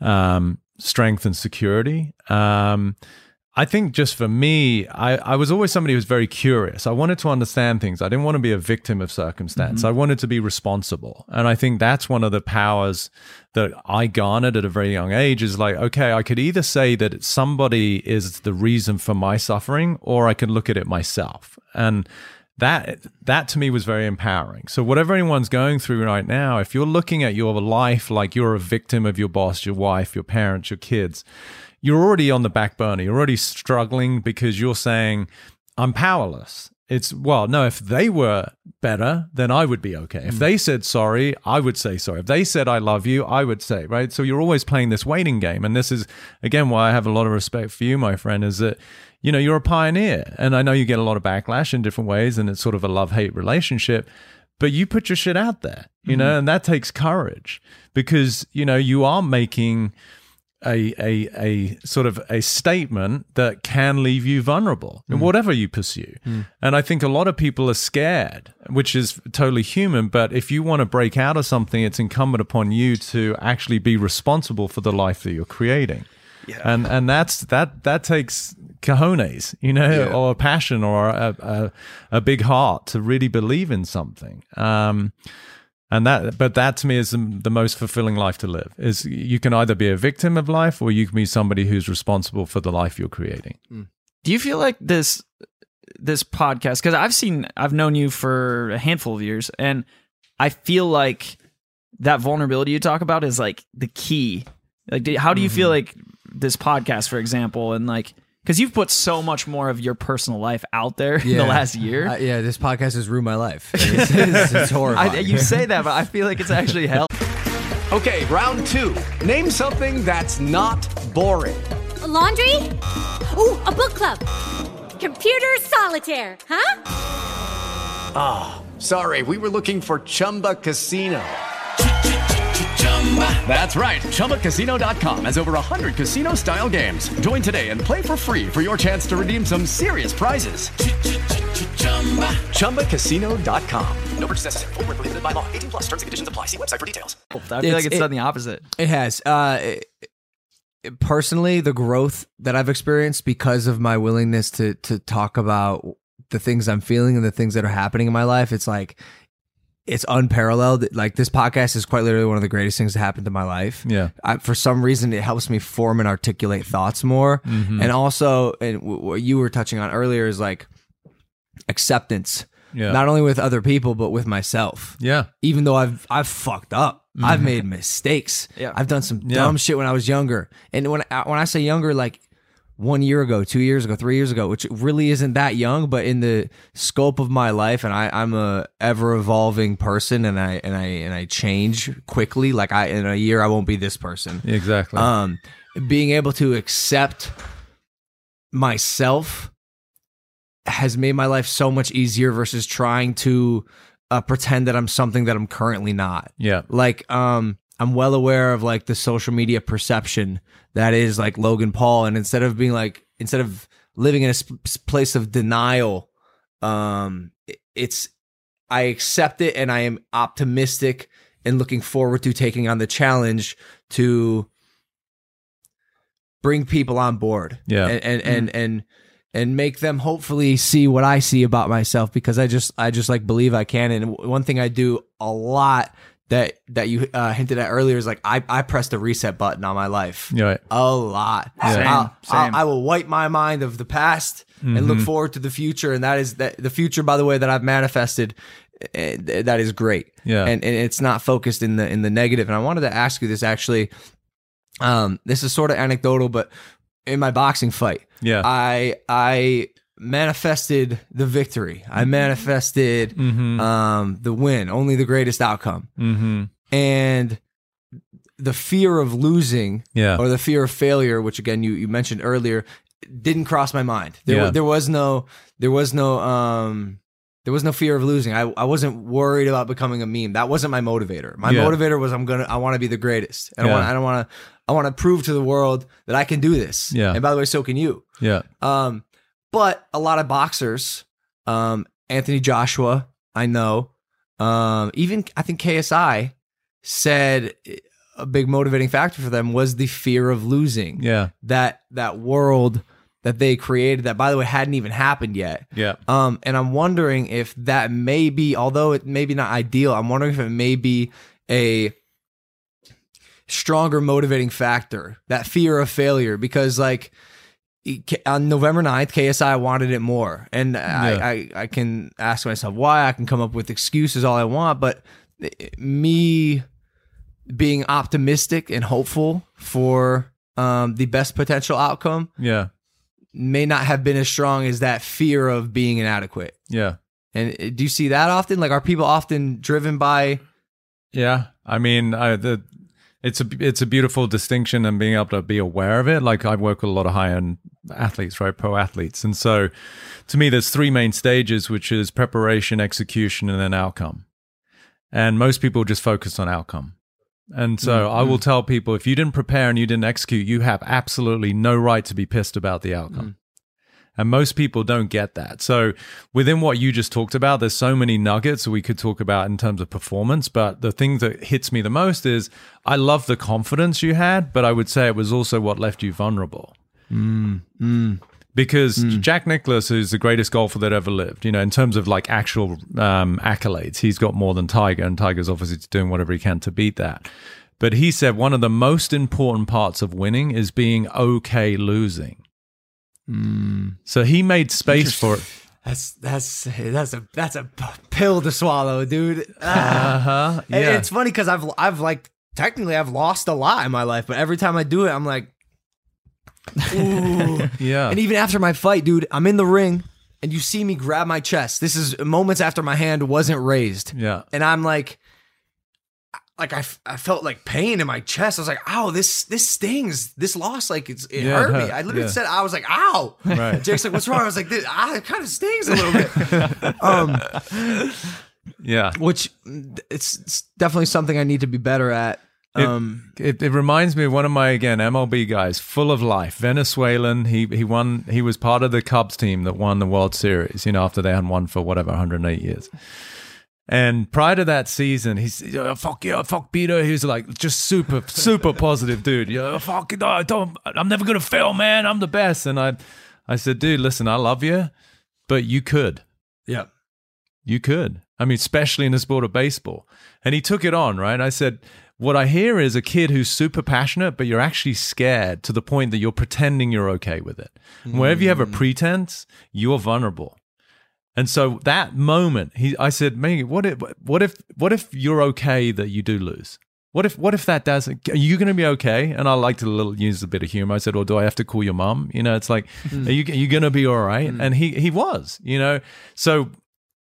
um, strength and security. Um, I think just for me, I, I was always somebody who was very curious. I wanted to understand things. I didn't want to be a victim of circumstance. Mm-hmm. I wanted to be responsible. And I think that's one of the powers that I garnered at a very young age, is like, okay, I could either say that somebody is the reason for my suffering, or I can look at it myself. And That that to me was very empowering. So whatever anyone's going through right now, if you're looking at your life like you're a victim of your boss, your wife, your parents, your kids, you're already on the back burner. You're already struggling, because you're saying, I'm powerless. It's, well, no, if they were better, then I would be okay. If they said sorry, I would say sorry. If they said I love you, I would say, right? So you're always playing this waiting game. And this is, again, why I have a lot of respect for you, my friend, is that, you know, you're a pioneer. And I know you get a lot of backlash in different ways, and it's sort of a love-hate relationship. But you put your shit out there, you mm-hmm. know, and that takes courage, because, you know, you are making a a a sort of a statement that can leave you vulnerable mm. in whatever you pursue. Mm. And I think a lot of people are scared, which is totally human. But if you want to break out of something, it's incumbent upon you to actually be responsible for the life that you're creating. Yeah. And and that's that that takes cojones, you know, yeah. or passion, or a, a a big heart to really believe in something. Um, and that, but that to me is the, the most fulfilling life to live. Is you can either be a victim of life, or you can be somebody who's responsible for the life you're creating. Do you feel like this this podcast? Because I've seen, I've known you for a handful of years, and I feel like that vulnerability you talk about is like the key. Like, do, how do you mm-hmm. feel like this podcast, for example, and like, because you've put so much more of your personal life out there yeah. in the last year. Uh, yeah, this podcast has ruined my life. It's, it's, it's horrifying. I, you say that, but I feel like it's actually helped. Okay, round two. Name something that's not boring. A laundry? Ooh, a book club. Computer solitaire, huh? Ah, oh, sorry, we were looking for Chumba Casino. That's right. Chumba Casino dot com has over one hundred casino-style games. Join today and play for free for your chance to redeem some serious prizes. Chumba Casino dot com. No purchase necessary. Void where prohibited by law. eighteen plus terms and conditions apply. See website for details. I feel it's, like it's it, done the opposite. It has. Uh, it, it, personally, the growth that I've experienced because of my willingness to to talk about the things I'm feeling and the things that are happening in my life, it's like... it's unparalleled. Like, this podcast is quite literally one of the greatest things that happened to my life. Yeah. I, for some reason, it helps me form and articulate thoughts more. Mm-hmm. And also, and w- what you were touching on earlier is like acceptance, yeah. not only with other people, but with myself. Yeah. Even though I've, I've fucked up. Mm-hmm. I've made mistakes. Yeah. I've done some yeah. dumb shit when I was younger. And when I, when I say younger, like one year ago, two years ago, three years ago, which really isn't that young, but in the scope of my life, and I, I'm a ever evolving person, and I and I and I change quickly. Like I, in a year, I won't be this person. Exactly. Um, being able to accept myself has made my life so much easier versus trying to uh, pretend that I'm something that I'm currently not. Yeah. Like, um. I'm well aware of like the social media perception that is like Logan Paul. And instead of being like, instead of living in a sp- place of denial, um, it's, I accept it, and I am optimistic and looking forward to taking on the challenge to bring people on board. Yeah. And, and, mm-hmm. and, and, and make them hopefully see what I see about myself, because I just, I just like believe I can. And one thing I do a lot that that you uh, hinted at earlier is like, I, I pressed the reset button on my life right. a lot. Yeah. Same, I'll, same. I'll, I will wipe my mind of the past mm-hmm. and look forward to the future. And that is that the future, by the way, that I've manifested, uh, that is great. Yeah. And, and it's not focused in the, in the negative. And I wanted to ask you this actually, um, this is sort of anecdotal, but in my boxing fight, yeah. I, I, manifested the victory. I manifested mm-hmm. um, the win, only the greatest outcome. Mm-hmm. And the fear of losing yeah. or the fear of failure, which again, you, you mentioned earlier, didn't cross my mind. There, yeah. there was no, there was no, um, there was no fear of losing. I, I wasn't worried about becoming a meme. That wasn't my motivator. My yeah. motivator was I'm going to, I want to be the greatest. And yeah. I want, I don't want to, I want to prove to the world that I can do this. Yeah. And by the way, so can you. Yeah. Um, But a lot of boxers, um, Anthony Joshua, I know, um, even I think K S I said a big motivating factor for them was the fear of losing. Yeah. That that world that they created that, by the way, hadn't even happened yet. Yeah. Um, and I'm wondering if that may be, although it may be not ideal, I'm wondering if it may be a stronger motivating factor, that fear of failure, because like, on November ninth, K S I wanted it more. And yeah. I, I, I can ask myself why. I can come up with excuses all I want, but me being optimistic and hopeful for um, the best potential outcome yeah. may not have been as strong as that fear of being inadequate. Yeah. And do you see that often? Like, are people often driven by... Yeah. I mean, I, the... It's a it's a beautiful distinction, and being able to be aware of it. Like, I work with a lot of high end athletes, right, pro athletes, and so to me, there's three main stages, which is preparation, execution, and then outcome. And most people just focus on outcome. And so mm-hmm. I will tell people, if you didn't prepare and you didn't execute, you have absolutely no right to be pissed about the outcome. Mm. And most people don't get that. So within what you just talked about, there's so many nuggets we could talk about in terms of performance. But the thing that hits me the most is I love the confidence you had, but I would say it was also what left you vulnerable. Mm. Mm. Because mm. Jack Nicklaus is the greatest golfer that ever lived, you know, in terms of like actual um, accolades. He's got more than Tiger, and Tiger's obviously doing whatever he can to beat that. But he said one of the most important parts of winning is being okay losing. Mm. So he made space for it. That's that's that's a that's a pill to swallow, dude. Ah. Uh-huh. Yeah. It's funny because I've I've like technically I've lost a lot in my life, but every time I do it, I'm like. Ooh. Yeah. And even after my fight, dude, I'm in the ring and you see me grab my chest. This is moments after my hand wasn't raised. Yeah. And I'm like, like I, I felt like pain in my chest. I was like, ow, this, this stings. This loss, like it's, it yeah, hurt me. I literally yeah. said, I was like, ow. Right. Jake's like, what's wrong? I was like, this, ah, it kind of stings a little bit. um, yeah. Which it's, it's definitely something I need to be better at. It, um, it, it reminds me of one of my, again, M L B guys, full of life, Venezuelan. He he won. He was part of the Cubs team that won the World Series, you know, after they hadn't won for whatever, one hundred eight years. And prior to that season, he's, oh, fuck yeah, fuck Peter. He was like, just super, super positive dude. Yeah, fuck it, I don't, I'm never going to fail, man. I'm the best. And I, I said, dude, listen, I love you, but you could. Yeah. You could. I mean, especially in the sport of baseball. And he took it on, right? I said, what I hear is a kid who's super passionate, but you're actually scared to the point that you're pretending you're okay with it. Mm. Wherever you have a pretense, you're vulnerable. And so that moment, he, I said, man, what if, what if, what if you're okay that you do lose? What if, what if that doesn't? Are you going to be okay? And I like to little, use a bit of humor. I said, "Well, do I have to call your mom?" You know, it's like, mm. are you, are you going to be all right? Mm. And he, he was, you know, so.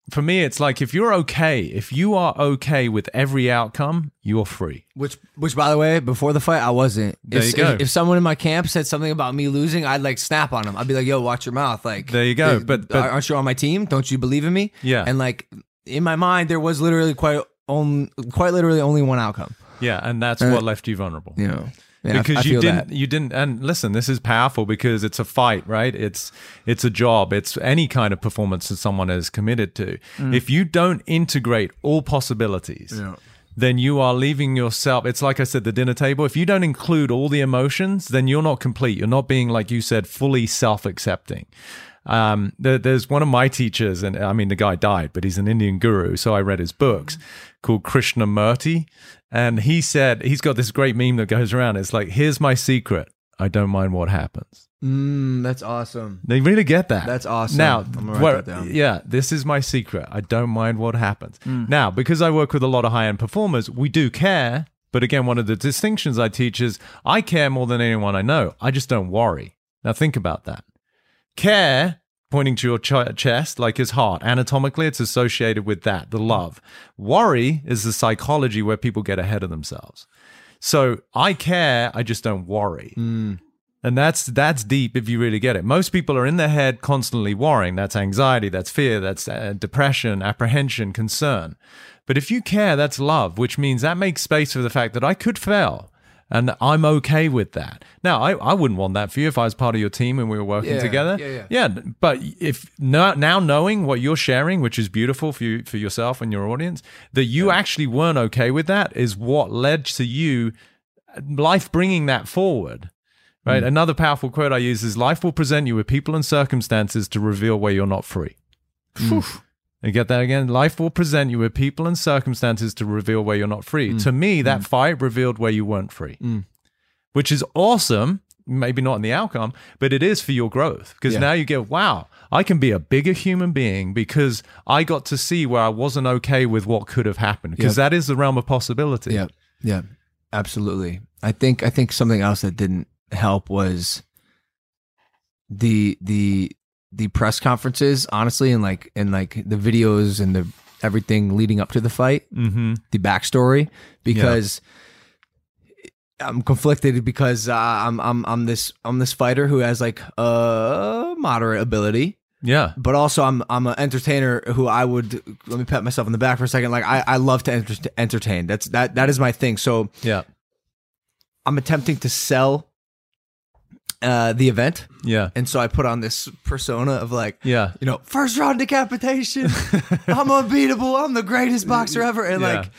For me, it's like if you're okay, if you are okay with every outcome, you're free. Which, which, by the way, before the fight, I wasn't. There if, you go. If, if someone in my camp said something about me losing, I'd like snap on them. I'd be like, "Yo, watch your mouth!" Like, there you go. But, but aren't you on my team? Don't you believe in me? Yeah. And like in my mind, there was literally quite, on, quite literally only one outcome. Yeah, and that's uh, what left you vulnerable. You know. Yeah, because I, I you didn't, that. you didn't, and listen, this is powerful because it's a fight, right? It's it's a job. It's any kind of performance that someone is committed to. Mm. If you don't integrate all possibilities, yeah. then you are leaving yourself. It's like I said, the dinner table. If you don't include all the emotions, then you're not complete. You're not being, like you said, fully self-accepting. Um, there, there's one of my teachers, and I mean, the guy died, but he's an Indian guru. So I read his books mm. called Krishnamurti. And he said, he's got this great meme that goes around. It's like, here's my secret. I don't mind what happens. Mm, that's awesome. They really get that. That's awesome. Now, I'm gonna write where, that down. Yeah, this is my secret. I don't mind what happens. Mm. Now, because I work with a lot of high-end performers, we do care. But again, one of the distinctions I teach is I care more than anyone I know. I just don't worry. Now, think about that. Care, pointing to your ch- chest, like his heart. Anatomically, it's associated with that, the love. Worry is the psychology where people get ahead of themselves. So I care, I just don't worry. Mm. And that's that's deep if you really get it. Most people are in their head constantly worrying. That's anxiety, that's fear, that's uh, depression, apprehension, concern. But if you care, that's love, which means that makes space for the fact that I could fail. And I'm okay with that. Now, I, I wouldn't want that for you if I was part of your team and we were working yeah, together. Yeah, yeah. yeah, but if now, now knowing what you're sharing, which is beautiful for you, for yourself and your audience, that you yeah. actually weren't okay with that is what led to you, life bringing that forward, right? Mm. Another powerful quote I use is, life will present you with people and circumstances to reveal where you're not free. Mm. And get that again? Life will present you with people and circumstances to reveal where you're not free. Mm. To me, that mm. fight revealed where you weren't free, mm. which is awesome. Maybe not in the outcome, but it is for your growth. Because yeah. now you go, wow, I can be a bigger human being because I got to see where I wasn't okay with what could have happened. Because yep. that is the realm of possibility. Yeah, yeah, absolutely. I think I think something else that didn't help was the the. the press conferences, honestly, and like and like the videos and the everything leading up to the fight, mm-hmm. the backstory, because yeah. I'm conflicted because uh, I'm I'm I'm this I'm this fighter who has like a uh, moderate ability, Yeah. But also I'm I'm an entertainer who I would, let me pat myself on the back for a second. Like I, I love to enter, entertain. That's that that is my thing. So yeah, I'm attempting to sell Uh, the event. Yeah. And so I put on this persona of like, yeah, you know, first round decapitation. I'm unbeatable. I'm the greatest boxer ever. And yeah. like,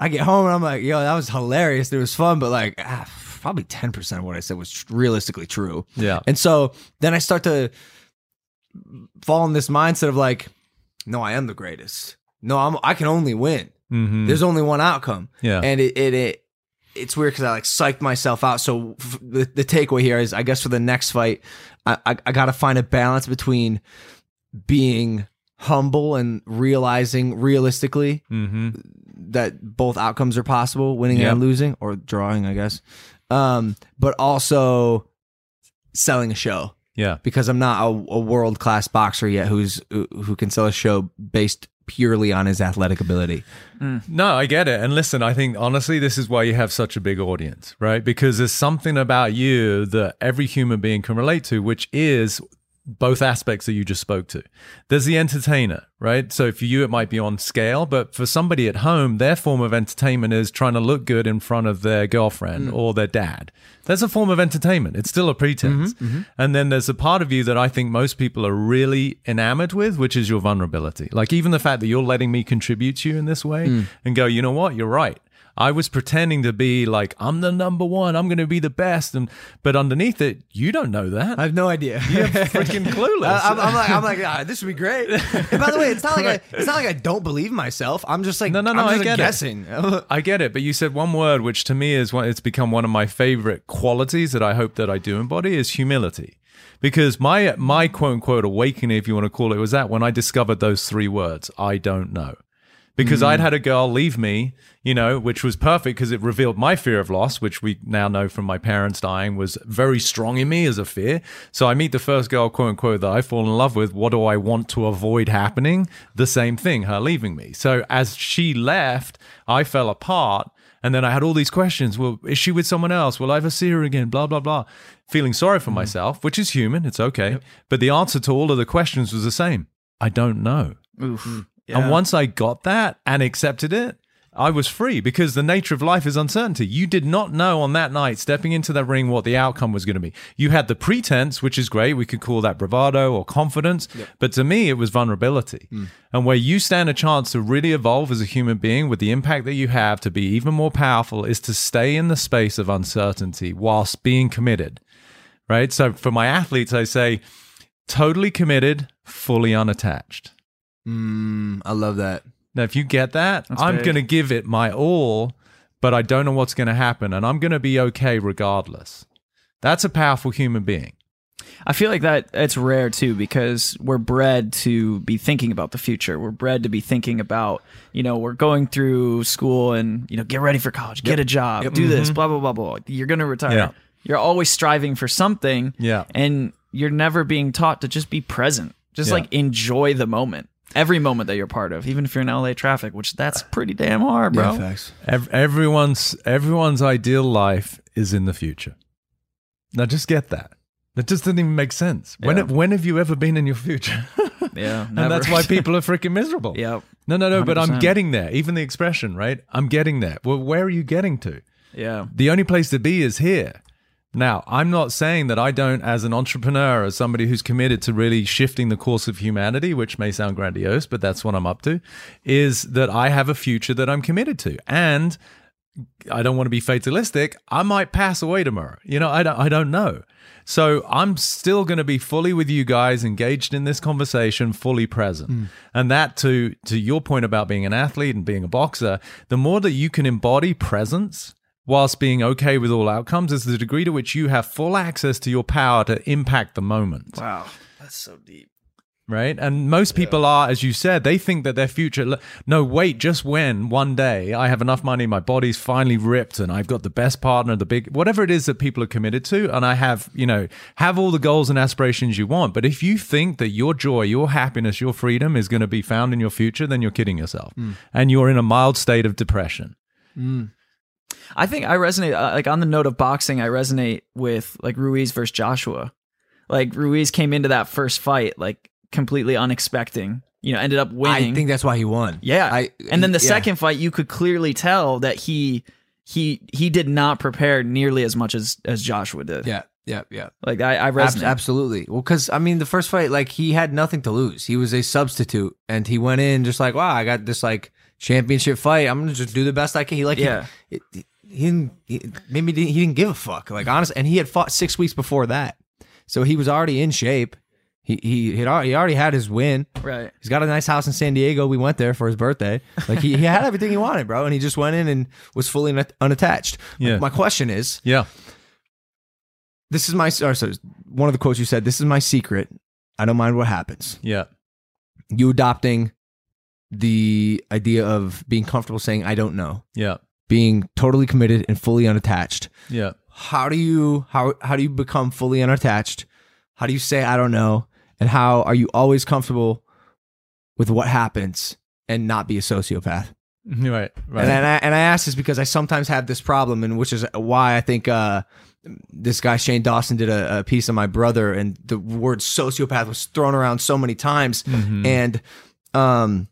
I get home and I'm like, yo, that was hilarious. It was fun. But like, ah, probably ten percent of what I said was realistically true. Yeah. And so then I start to fall in this mindset of like, no, I am the greatest. No, I'm, I can only win. Mm-hmm. There's only one outcome. Yeah. And it, it, it, it's weird because I like psyched myself out. So f- the, the takeaway here is, I guess for the next fight, I, I, I got to find a balance between being humble and realizing realistically mm-hmm. that both outcomes are possible, winning yep. and losing, or drawing, I guess. Um, but also selling a show. Yeah. Because I'm not a, a world-class boxer yet who's who can sell a show based purely on his athletic ability. Mm. No, I get it. And listen, I think honestly, this is why you have such a big audience, right? Because there's something about you that every human being can relate to, which is both aspects that you just spoke to. There's the entertainer, right? So for you, it might be on scale, but for somebody at home, their form of entertainment is trying to look good in front of their girlfriend mm. or their dad. That's a form of entertainment. It's still a pretense. Mm-hmm, mm-hmm. And then there's a part of you that I think most people are really enamored with, which is your vulnerability. Like even the fact that you're letting me contribute to you in this way mm. and go, you know what? You're right. I was pretending to be like, I'm the number one, I'm going to be the best. And but underneath it, you don't know that. I have no idea. You're freaking clueless. I, I'm, I'm like, I'm like ah, this would be great. And by the way, it's not like, right. I, it's not like I don't believe myself. I'm just like, no, no, no, I'm just I get like guessing. It. I get it. But you said one word, which to me is what it's become one of my favorite qualities that I hope that I do embody is humility. Because my, my quote unquote awakening, if you want to call it, was that when I discovered those three words, I don't know. Because mm. I'd had a girl leave me, you know, which was perfect because it revealed my fear of loss, which we now know from my parents dying was very strong in me as a fear. So I meet the first girl, quote unquote, that I fall in love with. What do I want to avoid happening? The same thing, her leaving me. So as she left, I fell apart. And then I had all these questions. Well, is she with someone else? Will I ever see her again? Blah, blah, blah. Feeling sorry for mm. myself, which is human. It's okay. Yep. But the answer to all of the questions was the same. I don't know. Oof. Yeah. And once I got that and accepted it, I was free because the nature of life is uncertainty. You did not know on that night stepping into the ring what the outcome was going to be. You had the pretense, which is great. We could call that bravado or confidence. Yep. But to me, it was vulnerability. Mm. And where you stand a chance to really evolve as a human being with the impact that you have to be even more powerful is to stay in the space of uncertainty whilst being committed, right? So for my athletes, I say totally committed, fully unattached. Mm, I love that. Now, if you get that, that's I'm going to give it my all, but I don't know what's going to happen, and I'm going to be okay regardless. That's a powerful human being. I feel like that it's rare, too, because we're bred to be thinking about the future. We're bred to be thinking about, you know, we're going through school and, you know, get ready for college, yep. get a job, yep. do mm-hmm. this, blah, blah, blah, blah. You're going to retire. Yeah. You're always striving for something, yeah. and you're never being taught to just be present. Just, yeah. like, enjoy the moment. Every moment that you're part of, even if you're in L A traffic, which that's pretty damn hard, bro. Yeah, facts. Ev- everyone's everyone's ideal life is in the future. Now, just get that. That just doesn't even make sense. Yeah. When when have you ever been in your future? Yeah, never. And that's why people are freaking miserable. Yeah. No, no, no. one hundred percent. But I'm getting there. Even the expression, right? I'm getting there. Well, where are you getting to? Yeah. The only place to be is here. Now, I'm not saying that I don't, as an entrepreneur, as somebody who's committed to really shifting the course of humanity, which may sound grandiose, but that's what I'm up to, is that I have a future that I'm committed to. And I don't want to be fatalistic. I might pass away tomorrow. You know, I don't, I don't know. So I'm still going to be fully with you guys, engaged in this conversation, fully present. Mm. And that, to, to your point about being an athlete and being a boxer, the more that you can embody presence whilst being okay with all outcomes is the degree to which you have full access to your power to impact the moment. Wow, that's so deep. Right? And most yeah. people are, as you said, they think that their future, no, wait, just when one day I have enough money, my body's finally ripped and I've got the best partner, the big, whatever it is that people are committed to. And I have, you know, have all the goals and aspirations you want. But if you think that your joy, your happiness, your freedom is going to be found in your future, then you're kidding yourself. Mm. And you're in a mild state of depression. Mm. I think I resonate, uh, like on the note of boxing, I resonate with like Ruiz versus Joshua. Like Ruiz came into that first fight, like completely unexpected. You know, ended up winning. I think that's why he won. Yeah. I, and then the yeah. second fight, you could clearly tell that he he he did not prepare nearly as much as, as Joshua did. Yeah, yeah, yeah. Like, I, I resonate. Ab- absolutely. Well, because, I mean, the first fight, like, he had nothing to lose. He was a substitute, and he went in just like, wow, I got this, like, championship fight. I'm going to just do the best I can. He, like, yeah. he, he, he didn't, he, maybe didn't, he didn't give a fuck. Like, honestly, and he had fought six weeks before that. So he was already in shape. He he he already had his win. Right. He's got a nice house in San Diego. We went there for his birthday. Like, he, he had everything he wanted, bro. And he just went in and was fully unattached. Yeah. My question is, yeah. This is my, or so one of the quotes you said, this is my secret. I don't mind what happens. Yeah. You adopting the idea of being comfortable saying, I don't know. Yeah. Being totally committed and fully unattached. Yeah. How do you, how, how do you become fully unattached? How do you say, I don't know? And how are you always comfortable with what happens and not be a sociopath? Right, right. And, and I and I ask this because I sometimes have this problem, and which is why I think uh, this guy Shane Dawson did a, a piece on My Brother, and the word sociopath was thrown around so many times, mm-hmm. and um,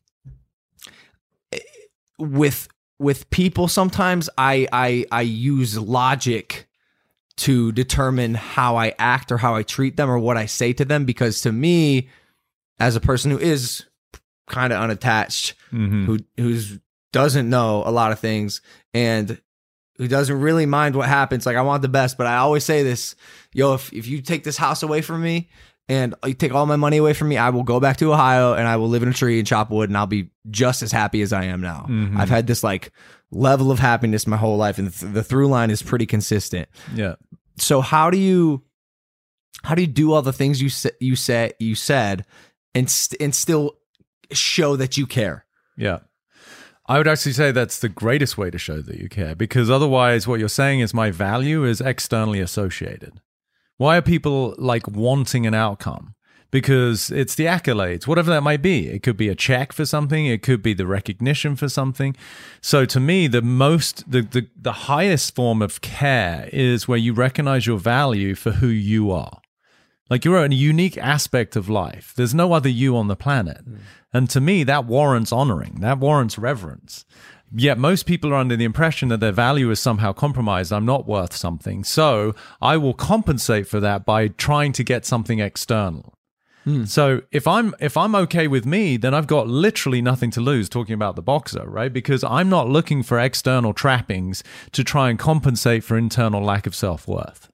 with with people sometimes I I I use logic to determine how I act or how I treat them or what I say to them. Because to me, as a person who is kind of unattached, mm-hmm. who who's doesn't know a lot of things and who doesn't really mind what happens, like, I want the best, but I always say this, yo, if, if you take this house away from me and you take all my money away from me, I will go back to Ohio and I will live in a tree and chop wood and I'll be just as happy as I am now. Mm-hmm. I've had this, like, level of happiness my whole life, and th- the through line is pretty consistent. Yeah. So how do you how do you do all the things you sa- you said you said and st- and still show that you care? Yeah. I would actually say that's the greatest way to show that you care, because otherwise what you're saying is my value is externally associated. Why are people, like, wanting an outcome? Because it's the accolades, whatever that might be. It could be a check for something. It could be the recognition for something. So to me, the most, the, the, the highest form of care is where you recognize your value for who you are. Like, you're a unique aspect of life. There's no other you on the planet. Mm. And to me, that warrants honoring. That warrants reverence. Yet most people are under the impression that their value is somehow compromised. I'm not worth something. So I will compensate for that by trying to get something external. Hmm. So if I'm if I'm okay with me, then I've got literally nothing to lose, talking about the boxer, right? Because I'm not looking for external trappings to try and compensate for internal lack of self-worth.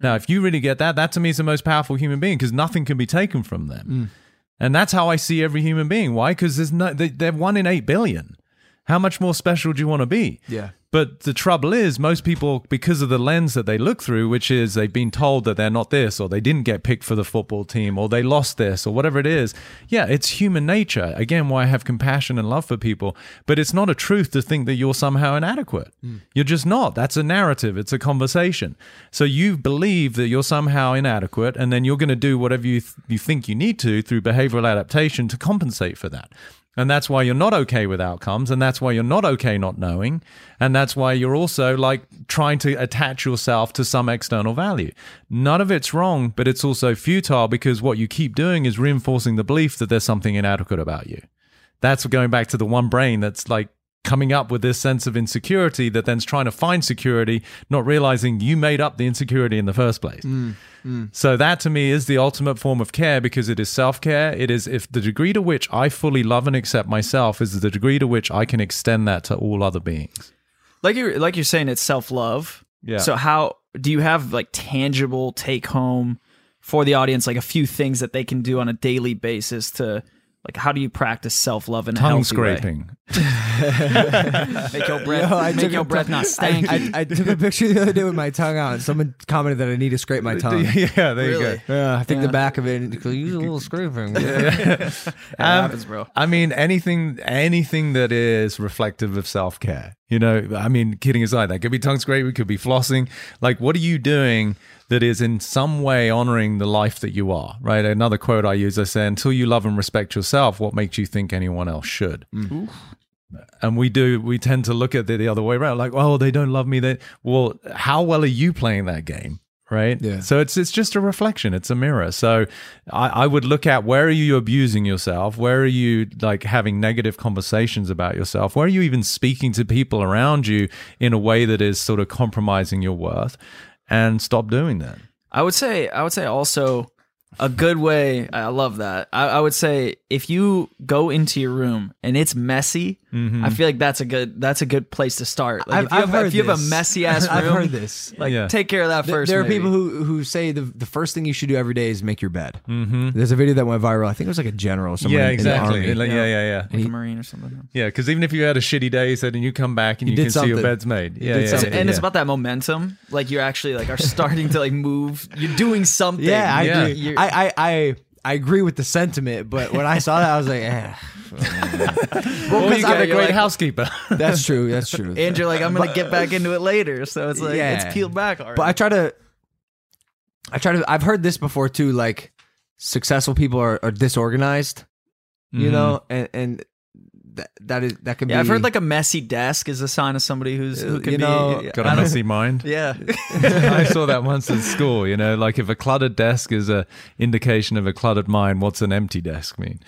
Now, if you really get that, that to me is the most powerful human being, because nothing can be taken from them. Hmm. And that's how I see every human being. Why? Because there's no, they, they're one in eight billion. How much more special do you want to be? Yeah. But the trouble is, most people, because of the lens that they look through, which is they've been told that they're not this, or they didn't get picked for the football team, or they lost this, or whatever it is. Yeah, it's human nature. Again, why I have compassion and love for people. But it's not a truth to think that you're somehow inadequate. Mm. You're just not. That's a narrative. It's a conversation. So you believe that you're somehow inadequate, and then you're going to do whatever you th- you think you need to through behavioral adaptation to compensate for that. And that's why you're not okay with outcomes, and that's why you're not okay not knowing, and that's why you're also, like, trying to attach yourself to some external value. None of it's wrong, but it's also futile, because what you keep doing is reinforcing the belief that there's something inadequate about you. That's going back to the one brain that's, like, coming up with this sense of insecurity that then's trying to find security, not realizing you made up the insecurity in the first place. Mm, mm. So that to me is the ultimate form of care, because it is self-care. It is, if the degree to which I fully love and accept myself is the degree to which I can extend that to all other beings. Like you're, like you're saying, it's self-love. Yeah. So how do you have, like, tangible take home for the audience, like a few things that they can do on a daily basis to, like, how do you practice self-love in a healthy way? Tongue scraping. Make your breath, Yo, make your breath t- not stank. I, I, I took a picture the other day with my tongue out, and someone commented that I need to scrape my tongue. Yeah, there really? You go. Yeah, I think yeah. the back of it, because you use a little scraping. Yeah. That um, happens, bro. I mean, anything, anything that is reflective of self-care. You know, I mean, kidding aside, that could be tongue scraping, could be flossing. Like, what are you doing that is in some way honoring the life that you are, right? Another quote I use, I say, until you love and respect yourself, what makes you think anyone else should? Mm. And we do, we tend to look at it the other way around, like, oh, they don't love me. They, well, how well are you playing that game? right? Yeah. So it's it's just a reflection. It's a mirror. So I, I would look at, where are you abusing yourself? Where are you like having negative conversations about yourself? Where are you even speaking to people around you in a way that is sort of compromising your worth? And stop doing that. I would say, I would say also a good way. I love that. I, I would say if you go into your room and it's messy, mm-hmm. I feel like that's a good, that's a good place to start. Like I've, if you, I've have, heard if you have a messy ass room, I've heard this. Like yeah. take care of that first. There maybe. Are people who, who say the, the first thing you should do every day is make your bed. Mm-hmm. There's a video that went viral. I think it was like a general. Yeah, exactly. In the army, yeah, yeah, yeah. Like he, a Marine or something. Yeah. Cause even if you had a shitty day, so then you come back and you, you can something. see your bed's made. Yeah. yeah, yeah and yeah. it's about that momentum. Like you're actually like are starting to like move. You're doing something. Yeah. I yeah. do. I, I, I, I agree with the sentiment, but when I saw that, I was like, eh. Well, you got a great like, housekeeper. That's true. That's true. And you're like, I'm going to get back into it later. So it's like, yeah. it's peeled back already. But I try to, I try to, I've heard this before too, like successful people are, are disorganized, you mm-hmm. know, and, and that, that is, that can yeah, be. I've heard like a messy desk is a sign of somebody who's, who can you know, be. Got a messy mind. Yeah. I saw that once in school, you know, like if a cluttered desk is a indication of a cluttered mind, what's an empty desk mean?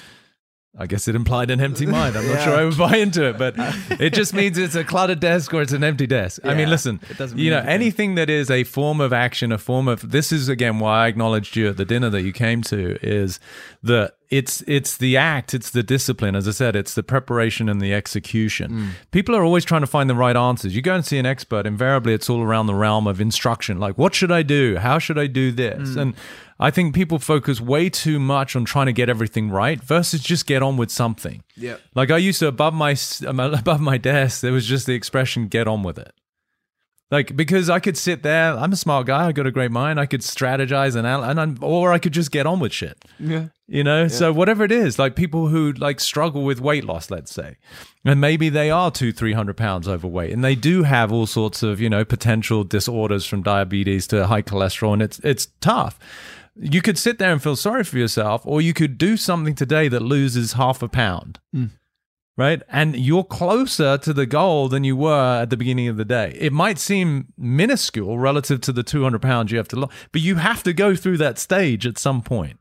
I guess it implied an empty mind. I'm not yeah. sure I would buy into it, but it just means it's a cluttered desk or it's an empty desk. Yeah, I mean, listen, it doesn't mean you know, anything. anything that is a form of action, a form of, this is again why I acknowledged you at the dinner that you came to, is that it's it's the act, it's the discipline. As I said, it's the preparation and the execution. Mm. People are always trying to find the right answers. You go and see an expert, invariably it's all around the realm of instruction. Like, what should I do? How should I do this? Mm. And I think people focus way too much on trying to get everything right versus just get on with something. Yeah. Like I used to, above my above my desk, there was just the expression, get on with it. Like, because I could sit there, I'm a smart guy, I got a great mind, I could strategize and, and I'm, or I could just get on with shit. Yeah. You know, yeah. so whatever it is, like people who like struggle with weight loss, let's say, and maybe they are two, three hundred pounds overweight, and they do have all sorts of, you know, potential disorders from diabetes to high cholesterol, and it's it's tough. You could sit there and feel sorry for yourself, or you could do something today that loses half a pound, mm. right? And you're closer to the goal than you were at the beginning of the day. It might seem minuscule relative to the two hundred pounds you have to lose, but you have to go through that stage at some point.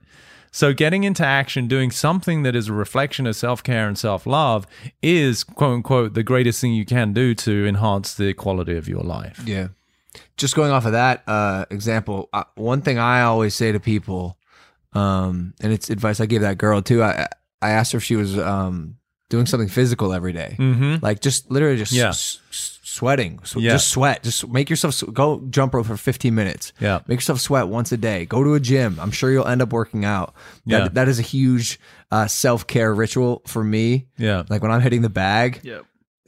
So getting into action, doing something that is a reflection of self-care and self-love is, quote unquote, the greatest thing you can do to enhance the quality of your life. Yeah. Just going off of that uh, example, uh, one thing I always say to people, um, and it's advice I gave that girl too, I I asked her if she was um, doing something physical every day. Mm-hmm. Like just literally just yeah. s- s- sweating. So yeah. Just sweat. Just make yourself, sw- go jump rope for fifteen minutes. Yeah. Make yourself sweat once a day. Go to a gym. I'm sure you'll end up working out. That, yeah. that is a huge uh, self-care ritual for me. Yeah. Like when I'm hitting the bag. Yeah.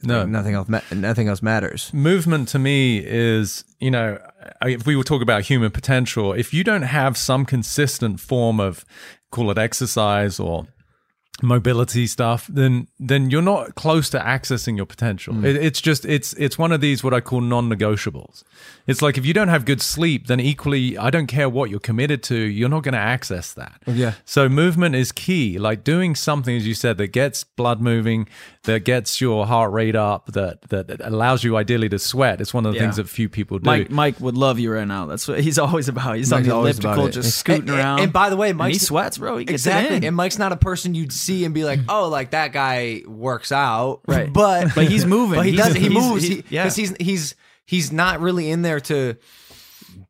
No, nothing else. Ma- nothing else matters. Movement to me is, you know, if we were talking about human potential, if you don't have some consistent form of, call it exercise or mobility stuff, then then you're not close to accessing your potential. Mm. It, it's just it's it's one of these what I call non-negotiables. It's like if you don't have good sleep, then equally I don't care what you're committed to, you're not going to access that. Yeah. So movement is key. Like doing something, as you said, that gets blood moving, that gets your heart rate up, that that, that allows you ideally to sweat. It's one of the yeah. things that few people do. Mike, Mike would love you right now. That's what he's always about. He's Mike's on the elliptical, just scooting and, around. And, and by the way, Mike sweats, bro. He gets exactly. in. And Mike's not a person you'd see and be like, oh, like that guy works out, right? But but he's moving. But he does. He moves. He, yeah, because he's he's he's not really in there to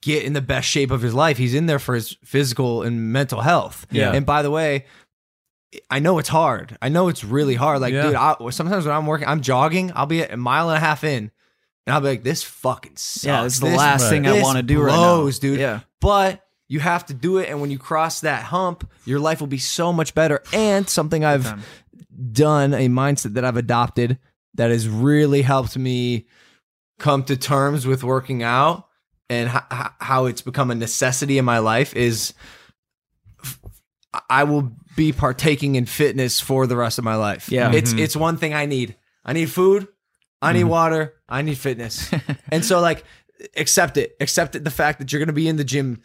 get in the best shape of his life. He's in there for his physical and mental health. Yeah. And by the way, I know it's hard. I know it's really hard. Like, yeah. dude, I, sometimes when I'm working, I'm jogging. I'll be a mile and a half in, and I'll be like, this fucking sucks. Yeah, it's the this, last right. thing I want to do blows, right now, dude. Yeah, but. You have to do it, and when you cross that hump, your life will be so much better. And something I've Damn. done, a mindset that I've adopted that has really helped me come to terms with working out and h- how it's become a necessity in my life is I will be partaking in fitness for the rest of my life. Yeah, mm-hmm. It's it's one thing I need. I need food. I need mm-hmm. water. I need fitness. And so, like, accept it. Accept it, the fact that you're going to be in the gym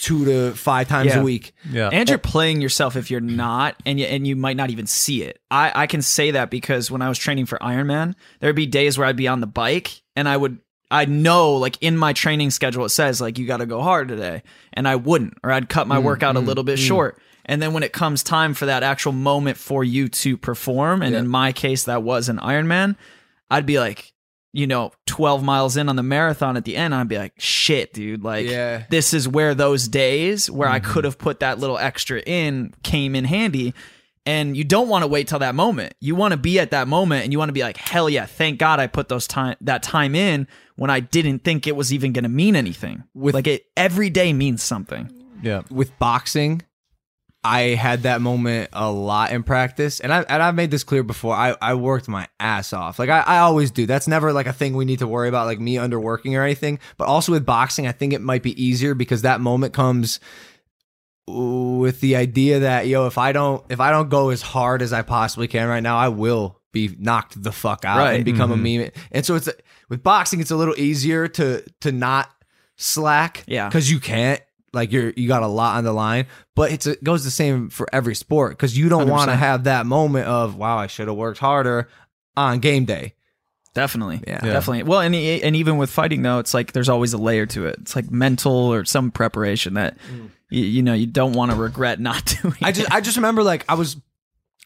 two to five times yeah. a week. Yeah. And you're playing yourself if you're not, and you, and you might not even see it. I, I can say that because when I was training for Ironman, there'd be days where I'd be on the bike and I would I know, like, in my training schedule, it says, like, you got to go hard today. And I wouldn't, or I'd cut my mm, workout mm, a little bit mm. short. And then when it comes time for that actual moment for you to perform, and yeah. in my case, that was an Ironman, I'd be like, you know, twelve miles in on the marathon at the end, I'd be like, shit, dude, like, yeah. this is where those days where mm-hmm. I could have put that little extra in came in handy. And you don't want to wait till that moment. You want to be at that moment, and you want to be like, hell yeah, thank God I put those time that time in when I didn't think it was even going to mean anything. With, like, it every day means something. Yeah. With boxing, I had that moment a lot in practice, and I and I've made this clear before. I, I worked my ass off, like I, I always do. That's never like a thing we need to worry about, like me underworking or anything. But also with boxing, I think it might be easier because that moment comes with the idea that yo, if I don't if I don't go as hard as I possibly can right now, I will be knocked the fuck out right. and become mm-hmm. a meme. And so it's with boxing, it's a little easier to to not slack, yeah, because you can't. Like you're, you got a lot on the line, but it's a, it goes the same for every sport because you don't want to have that moment of wow, I should have worked harder on game day. Definitely, yeah, yeah. definitely. Well, and and even with fighting though, it's like there's always a layer to it. It's like mental or some preparation that mm. you, you know you don't want to regret not doing. I just it. I just remember like I was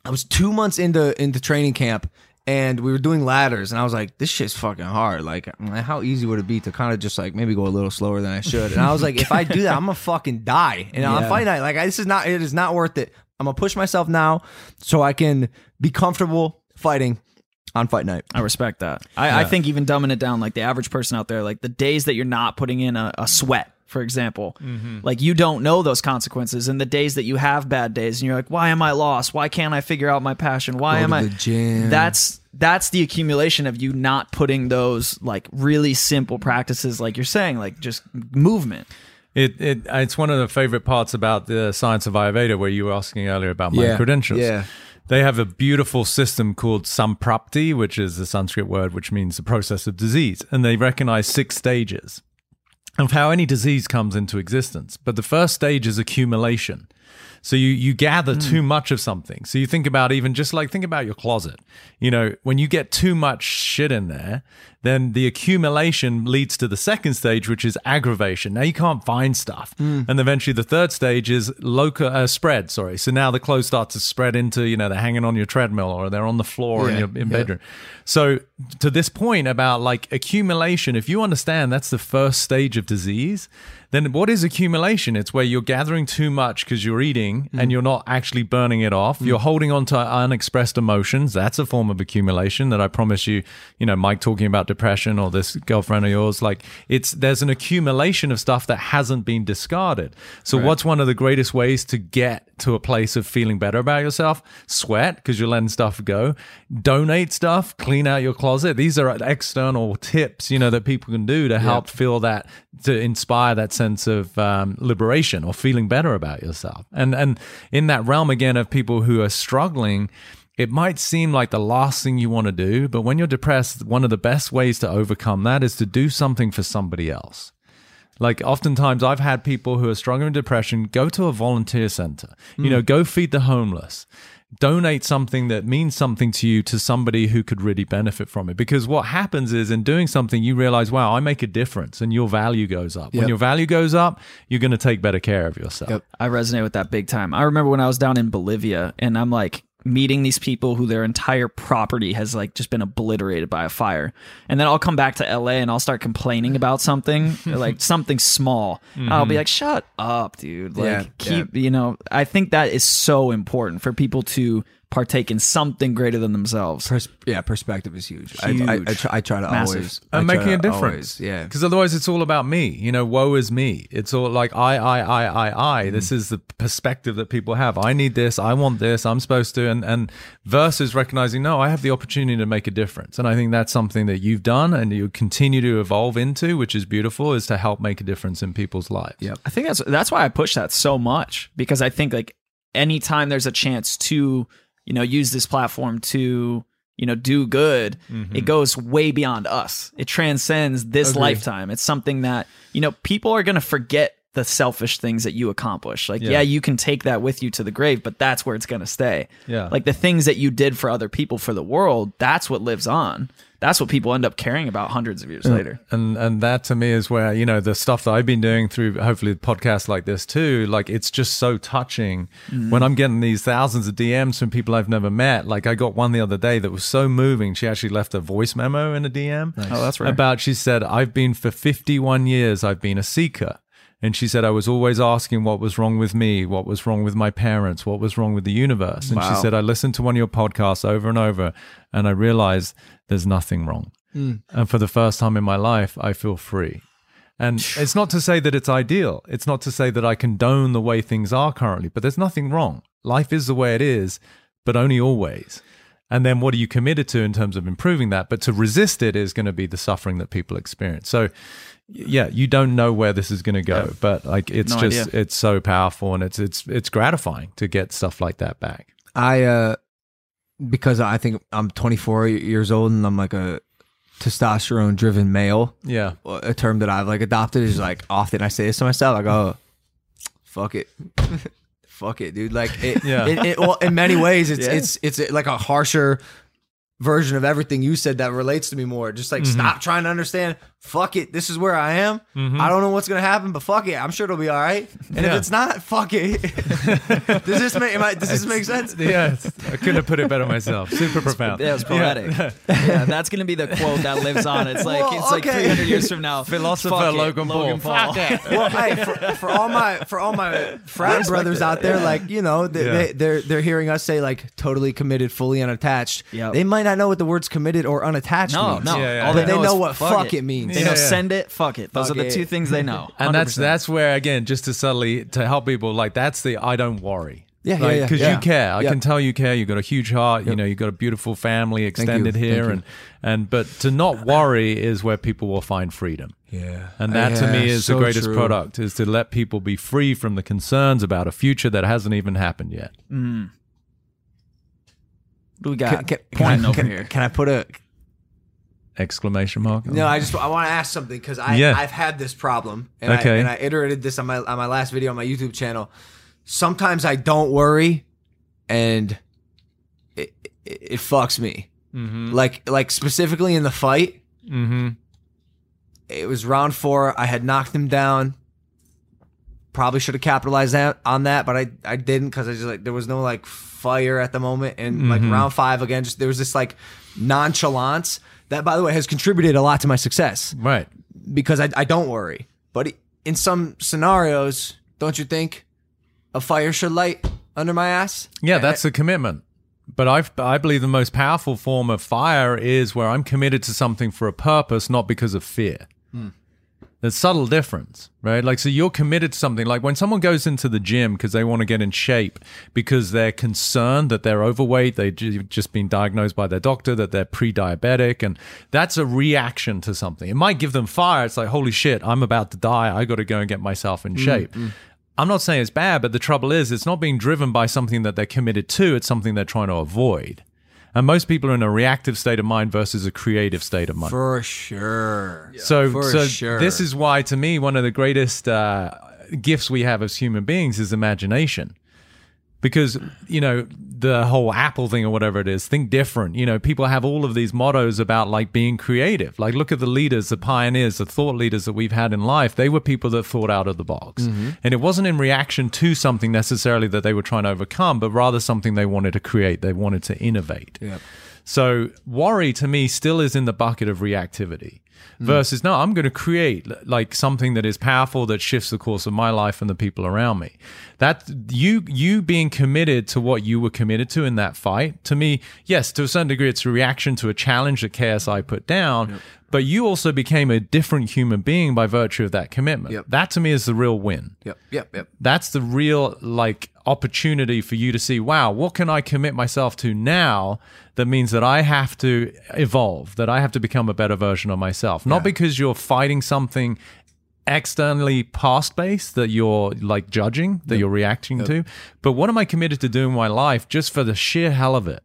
I was two months into into training camp. And we were doing ladders, and I was like, this shit's fucking hard. Like, how easy would it be to kind of just, like, maybe go a little slower than I should? And I was like, if I do that, I'm going to fucking die. And yeah. on fight night, like, I, this is not, it is not worth it. I'm going to push myself now so I can be comfortable fighting on fight night. I respect that. I, yeah. I think even dumbing it down, like, the average person out there, like, the days that you're not putting in a, a sweat, for example, mm-hmm. like you don't know those consequences, and the days that you have bad days and you're like, why am I lost? Why can't I figure out my passion? Why Go am to I the gym. That's that's the accumulation of you not putting those like really simple practices, like you're saying, like just movement. It it it's one of the favorite parts about the science of Ayurveda, where you were asking earlier about my yeah. credentials. Yeah. They have a beautiful system called Samprapti, which is the Sanskrit word which means the process of disease, and they recognize six stages of how any disease comes into existence. But the first stage is accumulation. So you you gather mm. too much of something. So you think about even just like, think about your closet. You know, when you get too much shit in there, then the accumulation leads to the second stage, which is aggravation. Now you can't find stuff. Mm. And eventually the third stage is local, uh, spread, sorry. So now the clothes start to spread into, you know, they're hanging on your treadmill or they're on the floor yeah, in your in yeah. bedroom. So to this point about like accumulation, if you understand that's the first stage of disease, then what is accumulation? It's where you're gathering too much because you're eating mm. and you're not actually burning it off. Mm. You're holding on to unexpressed emotions. That's a form of accumulation that I promise you, you know, Mike talking about depression or this girlfriend of yours, like it's there's an accumulation of stuff that hasn't been discarded. So right. what's one of the greatest ways to get to a place of feeling better about yourself? Sweat, because you're letting stuff go. Donate stuff, clean out your closet. These are external tips, you know, that people can do to help yep. feel that, to inspire that sense of um, liberation or feeling better about yourself. And and in that realm again of people who are struggling, it might seem like the last thing you want to do, but when you're depressed, one of the best ways to overcome that is to do something for somebody else. Like oftentimes I've had people who are struggling with depression go to a volunteer center, mm. you know, go feed the homeless, donate something that means something to you to somebody who could really benefit from it. Because what happens is in doing something, you realize, wow, I make a difference, and your value goes up. Yep. When your value goes up, you're going to take better care of yourself. Yep. I resonate with that big time. I remember when I was down in Bolivia and I'm like, meeting these people who their entire property has like just been obliterated by a fire. And then I'll come back to L A and I'll start complaining about something, like something small. Mm-hmm. I'll be like, shut up, dude. Like yeah, keep, yeah. you know, I think that is so important for people to partake in something greater than themselves. Pers- yeah, perspective is huge. huge. I, I, I, try, I try to Massive. always. I'm making a difference. Always, yeah. Because otherwise it's all about me. You know, woe is me. It's all like I, I, I, I, I. Mm. This is the perspective that people have. I need this. I want this. I'm supposed to. And, and versus recognizing, no, I have the opportunity to make a difference. And I think that's something that you've done and you continue to evolve into, which is beautiful, is to help make a difference in people's lives. Yep. I think that's that's why I push that so much, because I think like anytime there's a chance to you know, use this platform to, you know, do good, mm-hmm. it goes way beyond us. It transcends this Agreed. lifetime. It's something that, you know, people are going to forget the selfish things that you accomplish. Like, yeah. yeah, you can take that with you to the grave, but that's where it's going to stay. Yeah. Like the things that you did for other people, for the world, that's what lives on. That's what people end up caring about hundreds of years yeah. later. And and that to me is where, you know, the stuff that I've been doing through hopefully podcasts like this too, like it's just so touching mm-hmm. when I'm getting these thousands of D Ms from people I've never met. Like I got one the other day that was so moving. She actually left a voice memo in a D M. Nice. Oh, that's right. About, she said, I've been for fifty-one years, I've been a seeker. And she said, I was always asking what was wrong with me, what was wrong with my parents, what was wrong with the universe. And wow. she said, I listened to one of your podcasts over and over, and I realized there's nothing wrong. Mm. And for the first time in my life, I feel free. And it's not to say that it's ideal. It's not to say that I condone the way things are currently, but there's nothing wrong. Life is the way it is, but only always. And then what are you committed to in terms of improving that? But to resist it is going to be the suffering that people experience. So yeah, you don't know where this is going to go, yeah. but like it's no just idea. It's so powerful, and it's it's it's gratifying to get stuff like that back. I uh, because I think I'm twenty-four years old and I'm like a testosterone driven male. Yeah, a term that I've like adopted is like often I say this to myself. I go, oh, fuck it. Fuck it, dude. Like it, yeah. it, it well, in many ways, it's yeah. it's it's like a harsher version of everything you said that relates to me more. Just like mm-hmm. stop trying to understand. Fuck it. This is where I am. Mm-hmm. I don't know what's gonna happen, but fuck it. I'm sure it'll be all right. And yeah. if it's not, fuck it. does this make am I, does it's, this make sense? Yeah, it's, I couldn't have put it better myself. Super profound. Yeah, it's poetic. Yeah. yeah, that's gonna be the quote that lives on. It's like well, it's okay. like three hundred years from now. Philosopher fuck Logan, Logan Paul. Paul. Well, hey, for, for all my for all my frat brothers out there, yeah. like you know, they, yeah. they, they're they're hearing us say like totally committed, fully unattached. Yep. They might not know what the words committed or unattached no, means. No, yeah, yeah, all yeah. they know, know what fuck, fuck it. it means. They yeah, know yeah. send it, fuck it. Those fuck are the it. two things they know. one hundred percent. And that's that's where, again, just to subtly, to help people, like that's the I don't worry. Yeah, like, yeah, yeah. Because yeah. you care. I yep. can tell you care. You've got a huge heart. Yep. You know, you've got a beautiful family extended Thank you. here. Thank and, you. and But to not worry is where people will find freedom. Yeah. And that yeah, to me is so the greatest true. product, is to let people be free from the concerns about a future that hasn't even happened yet. Mm. What do we got? Can, can, point can, over can, here. Can I put a... exclamation mark? No, I just I want to ask something because I yeah. I've had this problem and, okay. I, and I iterated this on my on my last video on my YouTube channel. Sometimes I don't worry, and it it, it fucks me. Mm-hmm. Like like specifically in the fight, mm-hmm. it was round four. I had knocked him down. Probably should have capitalized that, on that, but I I didn't because I just like there was no like fire at the moment. And mm-hmm. like round five again, just there was this like nonchalance. That, by the way, has contributed a lot to my success. Right. Because I, I don't worry. But in some scenarios, don't you think a fire should light under my ass? Yeah, that's the commitment. But I I believe the most powerful form of fire is where I'm committed to something for a purpose, not because of fear. Hmm. There's subtle difference, right? Like, so you're committed to something. Like when someone goes into the gym because they want to get in shape, because they're concerned that they're overweight, they've just been diagnosed by their doctor that they're pre-diabetic, and that's a reaction to something. It might give them fire. It's like, holy shit, I'm about to die. I got to go and get myself in shape. Mm-hmm. I'm not saying it's bad, but the trouble is it's not being driven by something that they're committed to. It's something they're trying to avoid. And most people are in a reactive state of mind versus a creative state of mind. For sure. Yeah. So, For so sure. this is why, to me, one of the greatest uh, gifts we have as human beings is imagination. Because, you know, the whole Apple thing or whatever it is, think different. You know, people have all of these mottos about like being creative. Like look at the leaders, the pioneers, the thought leaders that we've had in life. They were people that thought out of the box. Mm-hmm. And it wasn't in reaction to something necessarily that they were trying to overcome, but rather something they wanted to create. They wanted to innovate. Yep. So worry to me still is in the bucket of reactivity. Versus, no, I'm going to create like something that is powerful that shifts the course of my life and the people around me. That you you being committed to what you were committed to in that fight, to me, yes, to a certain degree, it's a reaction to a challenge that K S I put down, yep. but you also became a different human being by virtue of that commitment. Yep. That to me is the real win. Yep, yep, yep. That's the real like opportunity for you to see, wow, what can I commit myself to now that means that I have to evolve, that I have to become a better version of myself. Not yeah. because you're fighting something externally past-based that you're like judging, that yep. you're reacting yep. to, but what am I committed to do in my life just for the sheer hell of it?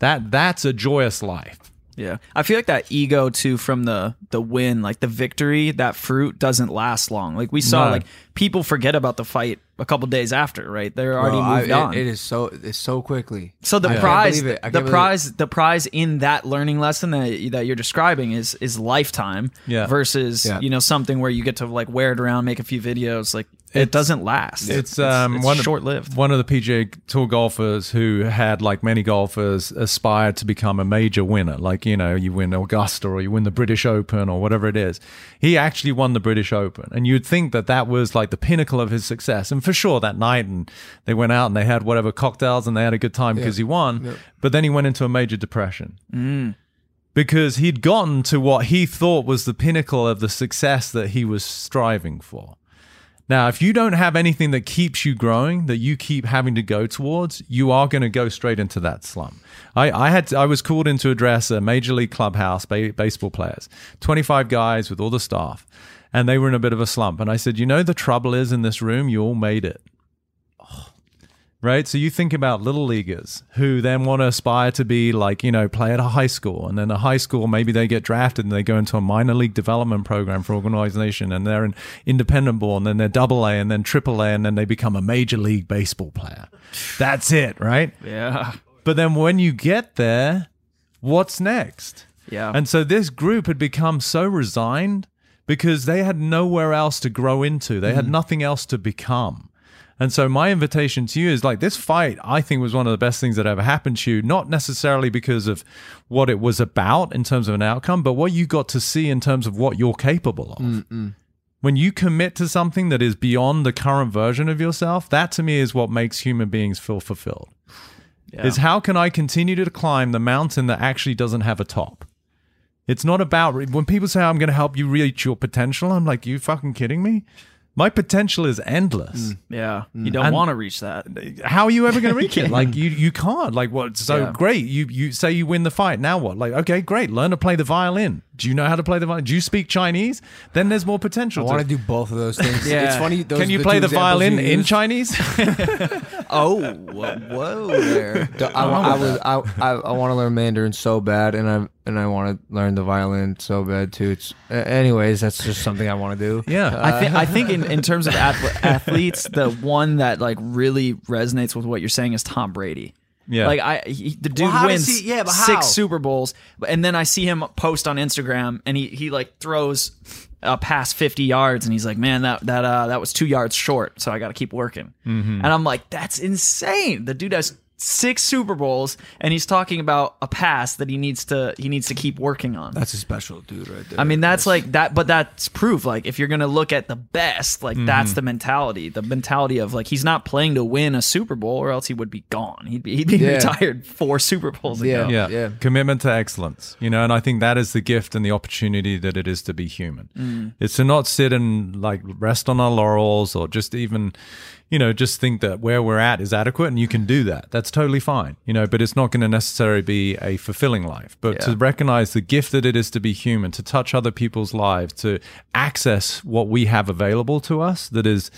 That That's a joyous life. Yeah. I feel like that ego too from the, the win, like the victory, that fruit doesn't last long. Like we saw, no. like people forget about the fight a couple days after, right? They're already Bro, moved I, on. It, it is so it's so quickly. So the I prize, the prize, it. the prize in that learning lesson that that you're describing is is lifetime yeah. versus yeah. you know something where you get to like wear it around, make a few videos. Like it's, it doesn't last. It's, it's um it's one short lived. One of the P G A Tour golfers who had, like many golfers, aspired to become a major winner. Like you know you win Augusta or you win the British Open or whatever it is. He actually won the British Open, and you'd think that that was like the pinnacle of his success. And for sure that night, and they went out and they had whatever cocktails and they had a good time because yeah. he won yeah. but then he went into a major depression mm. because he'd gotten to what he thought was the pinnacle of the success that he was striving for. Now if you don't have anything that keeps you growing, that you keep having to go towards, you are going to go straight into that slump. I, I had to, I was called in to address a major league clubhouse, ba- baseball players, twenty-five guys with all the staff. And they were in a bit of a slump. And I said, you know, the trouble is in this room, you all made it. Oh. Right? So you think about little leaguers who then want to aspire to be like, you know, play at a high school. And then a high school, maybe they get drafted and they go into a minor league development program for organization. And they're an independent ball. And then they're double A and then triple A. And then they become a major league baseball player. That's it, right? Yeah. But then when you get there, what's next? Yeah. And so this group had become so resigned because they had nowhere else to grow into. They mm. had nothing else to become. And so my invitation to you is like, this fight, I think, was one of the best things that ever happened to you, not necessarily because of what it was about in terms of an outcome, but what you got to see in terms of what you're capable of. Mm-mm. When you commit to something that is beyond the current version of yourself, that to me is what makes human beings feel fulfilled. Yeah. Is how can I continue to climb the mountain that actually doesn't have a top? It's not about, when people say, I'm going to help you reach your potential, I'm like, you fucking kidding me? My potential is endless. Mm, yeah. Mm. You don't want to reach that. How are you ever going to reach it? Like, you you can't. Like, what? Well, so yeah. great. You you say you win the fight. Now what? Like, okay, great. Learn to play the violin. Do you know how to play the violin? Do you speak Chinese? Then there's more potential. I want to do both of those things. Yeah. It's funny. Those Can you the play the violin in Chinese? oh, whoa, whoa there. I, I, I, was, I, I, I want to learn Mandarin so bad, and I and I want to learn the violin so bad too. It's, uh, anyways, that's just something I want to do. Yeah. Uh, I, th- I think in, in terms of athlete, athletes, the one that like really resonates with what you're saying is Tom Brady. Yeah, like I, he, the dude well, wins he, yeah, six Super Bowls, and then I see him post on Instagram, and he he like throws a pass fifty yards, and he's like, "Man, that that uh, that was two yards short, so I got to keep working." Mm-hmm. And I'm like, "That's insane!" The dude has six Super Bowls, and he's talking about a pass that he needs to he needs to keep working on. That's a special dude, right there. I mean, that's, that's... like that, but that's proof. Like, if you're gonna look at the best, like mm-hmm. that's the mentality. The mentality of like he's not playing to win a Super Bowl, or else he would be gone. He'd be, he'd be yeah. retired four Super Bowls ago. Yeah. yeah, yeah. Commitment to excellence, you know. And I think that is the gift and the opportunity that it is to be human. Mm. It's to not sit and like rest on our laurels, or just even. You know, just think that where we're at is adequate and you can do that. That's totally fine, you know, but it's not going to necessarily be a fulfilling life. But yeah. to recognize the gift that it is to be human, to touch other people's lives, to access what we have available to us that is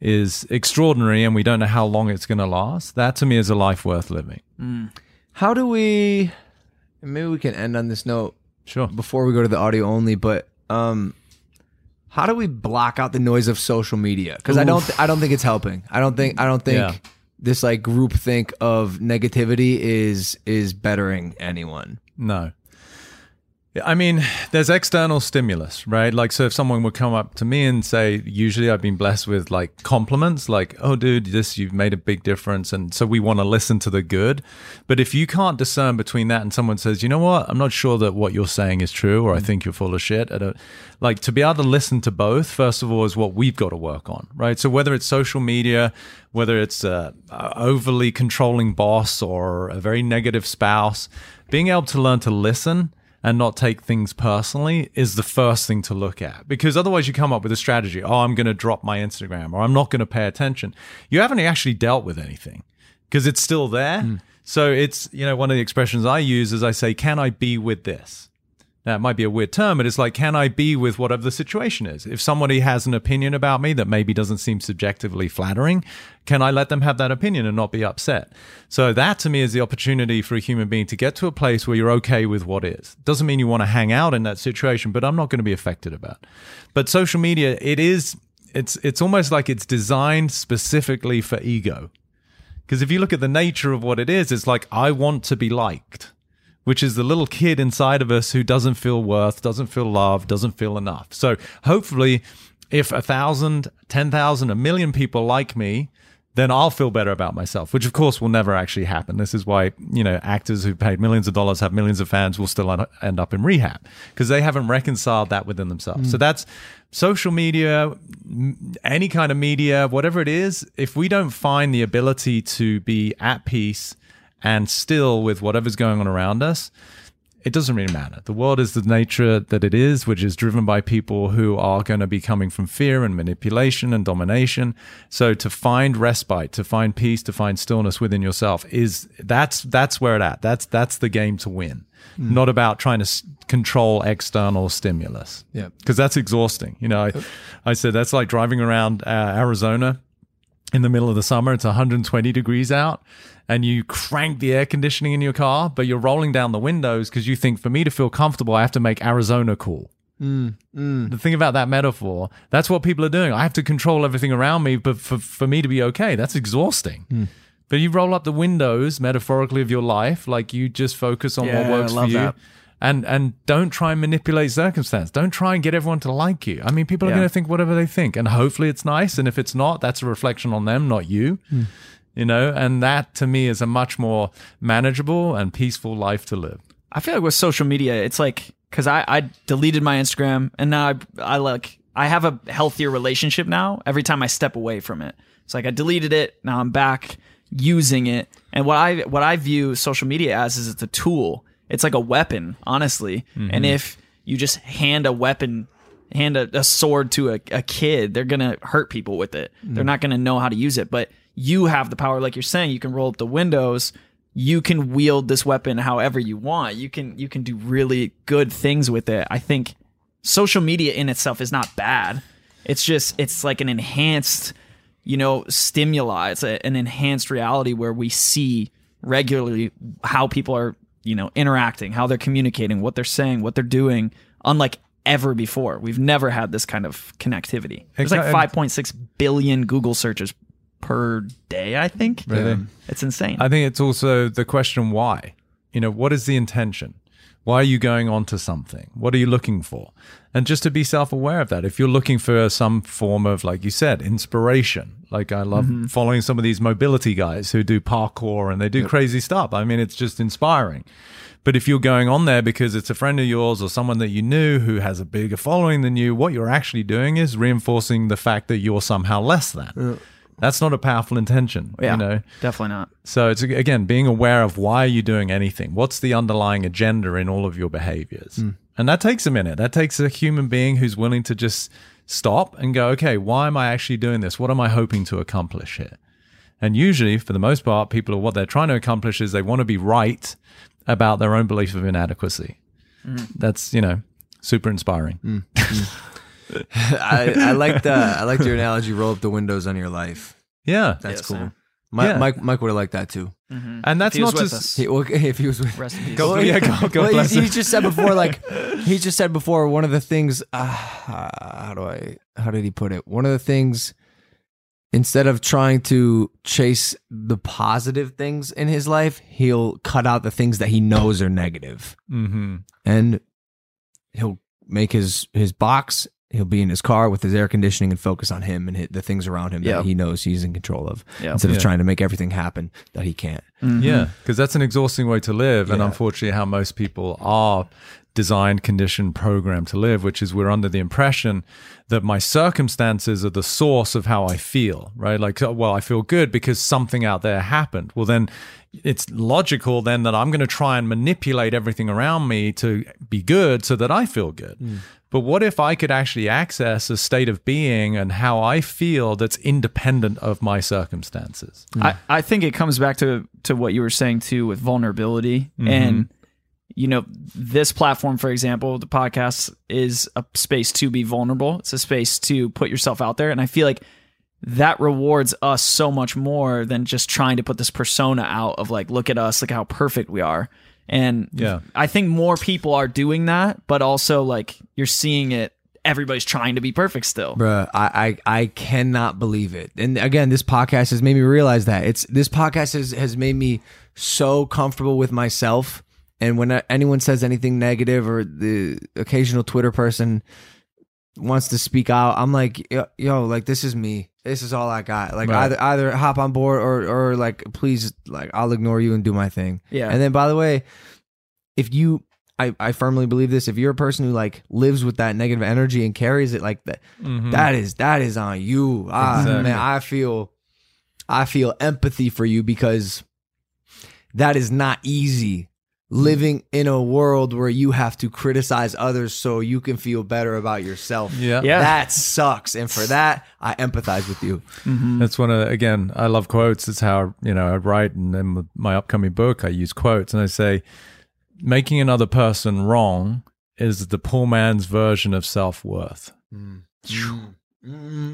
is extraordinary and we don't know how long it's going to last, that to me is a life worth living. Mm. How do we, maybe we can end on this note sure. before we go to the audio only, but... um how do we block out the noise of social media? Because I don't, th- I don't think it's helping. I don't think, I don't think yeah. this like groupthink of negativity is is bettering anyone. No, I mean, there's external stimulus, right? Like, so if someone would come up to me and say, usually I've been blessed with like compliments, like, "Oh, dude, this you've made a big difference," and so we want to listen to the good. But if you can't discern between that and someone says, "You know what? I'm not sure that what you're saying is true," or "I think you're full of shit," I don't. Like, to be able to listen to both, first of all, is what we've got to work on, right? So whether it's social media, whether it's a overly controlling boss or a very negative spouse, being able to learn to listen and not take things personally is the first thing to look at. Because otherwise you come up with a strategy, "Oh, I'm going to drop my Instagram," or "I'm not going to pay attention." You haven't actually dealt with anything because it's still there. Mm. So it's, you know, one of the expressions I use is I say, "Can I be with this?" Now, it might be a weird term, but it's like, can I be with whatever the situation is? If somebody has an opinion about me that maybe doesn't seem subjectively flattering, can I let them have that opinion and not be upset? So that, to me, is the opportunity for a human being to get to a place where you're okay with what is. Doesn't mean you want to hang out in that situation, but I'm not going to be affected about it. But social media, it is, it's, it's almost like it's designed specifically for ego. Because if you look at the nature of what it is, it's like, I want to be liked, which is the little kid inside of us who doesn't feel worth, doesn't feel loved, doesn't feel enough. So hopefully if a thousand, ten thousand, a million people like me, then I'll feel better about myself, which of course will never actually happen. This is why, you know, actors who paid millions of dollars, have millions of fans, will still un- end up in rehab because they haven't reconciled that within themselves. Mm. So that's social media, any kind of media, whatever it is. If we don't find the ability to be at peace and still with whatever's going on around us, it doesn't really matter. The world is the nature that it is, which is driven by people who are going to be coming from fear and manipulation and domination. So to find respite, to find peace, to find stillness within yourself, is that's that's where it's at. That's that's the game to win. Mm. Not about trying to s- control external stimulus. Yeah, because that's exhausting. You know, I, I said that's like driving around uh, Arizona in the middle of the summer. It's one hundred twenty degrees out, and you crank the air conditioning in your car, but you're rolling down the windows because you think, for me to feel comfortable, I have to make Arizona cool. Mm, mm. The thing about that metaphor, that's what people are doing. I have to control everything around me, but for, for me to be okay, that's exhausting. Mm. But you roll up the windows, metaphorically, of your life, like you just focus on yeah, what works for you. That. And and don't try and manipulate circumstance. Don't try and get everyone to like you. I mean, people yeah. are going to think whatever they think, and hopefully it's nice. And if it's not, that's a reflection on them, not you. Mm. You know, and that to me is a much more manageable and peaceful life to live. I feel like with social media, it's like, because I, I deleted my Instagram, and now I, I like I have a healthier relationship now. Every time I step away from it, it's like I deleted it. Now I'm back using it, and what I what I view social media as is it's a tool. It's like a weapon, honestly. Mm-hmm. And if you just hand a weapon, hand a, a sword to a, a kid, they're going to hurt people with it. Mm-hmm. They're not going to know how to use it. But you have the power, like you're saying. You can roll up the windows. You can wield this weapon however you want. You can you can do really good things with it. I think social media in itself is not bad. It's just, it's like an enhanced, you know, stimuli. It's a, an enhanced reality where we see regularly how people are, you know, interacting, how they're communicating, what they're saying, what they're doing, unlike ever before. We've never had this kind of connectivity. There's like five point six billion Google searches per day, I think. Really? It's insane. I think it's also the question why. You know, what is the intention? Why are you going on to something? What are you looking for? And just to be self-aware of that. If you're looking for some form of, like you said, inspiration, like I love mm-hmm. following some of these mobility guys who do parkour and they do yep. crazy stuff. I mean, it's just inspiring. But if you're going on there because it's a friend of yours or someone that you knew who has a bigger following than you, what you're actually doing is reinforcing the fact that you're somehow less than. Yep. That's not a powerful intention, yeah, you know? Definitely not. So it's, again, being aware of why are you doing anything? What's the underlying agenda in all of your behaviors? Mm. And that takes a minute. That takes a human being who's willing to just stop and go, okay, why am I actually doing this? What am I hoping to accomplish here? And usually, for the most part, people are, what they're trying to accomplish is they want to be right about their own belief of inadequacy. Mm. That's, you know, super inspiring. Mm. Mm. I, I like that. I like your analogy. Roll up the windows on your life. Yeah, that's yes, cool. Sam. My, yeah. Mike, Mike would have liked that too. Mm-hmm. And that's not just he, well, if he was with us. Go, yeah, go, go well, he, he just said before, like he just said before. One of the things. Uh, how do I? How did he put it? One of the things. Instead of trying to chase the positive things in his life, he'll cut out the things that he knows are negative, mm-hmm. and he'll make his his box. He'll be in his car with his air conditioning and focus on him and the things around him yep. that he knows he's in control of yep. instead of yeah. trying to make everything happen that he can't. Mm-hmm. Yeah, because that's an exhausting way to live yeah. and unfortunately how most people are designed, conditioned, programmed to live, which is we're under the impression that my circumstances are the source of how I feel, right? Like, well, I feel good because something out there happened. Well, then it's logical then that I'm going to try and manipulate everything around me to be good so that I feel good. Mm. But what if I could actually access a state of being and how I feel that's independent of my circumstances? Mm. I, I think it comes back to, to what you were saying too with vulnerability mm-hmm. and you know, this platform, for example, the podcast is a space to be vulnerable. It's a space to put yourself out there. And I feel like that rewards us so much more than just trying to put this persona out of like, look at us, look how perfect we are. And yeah. I think more people are doing that, but also like you're seeing it. Everybody's trying to be perfect still. Bruh, I, I, I cannot believe it. And again, this podcast has made me realize that. It's this podcast has, has made me so comfortable with myself. And when I, anyone says anything negative or the occasional Twitter person wants to speak out, I'm like, yo, yo like this is me. This is all I got. Like right. either either hop on board or or like please, like I'll ignore you and do my thing. Yeah. And then by the way, if you I, I firmly believe this. If you're a person who like lives with that negative energy and carries it like that, mm-hmm. that is that is on you. Ah, exactly. Man, I feel I feel empathy for you because that is not easy. Living in a world where you have to criticize others so you can feel better about yourself. Yeah, yeah. That sucks. And for that, I empathize with you. Mm-hmm. That's one of the, again, I love quotes. It's how, you know, I write, and in my upcoming book, I use quotes and I say, making another person wrong is the poor man's version of self-worth. Mm.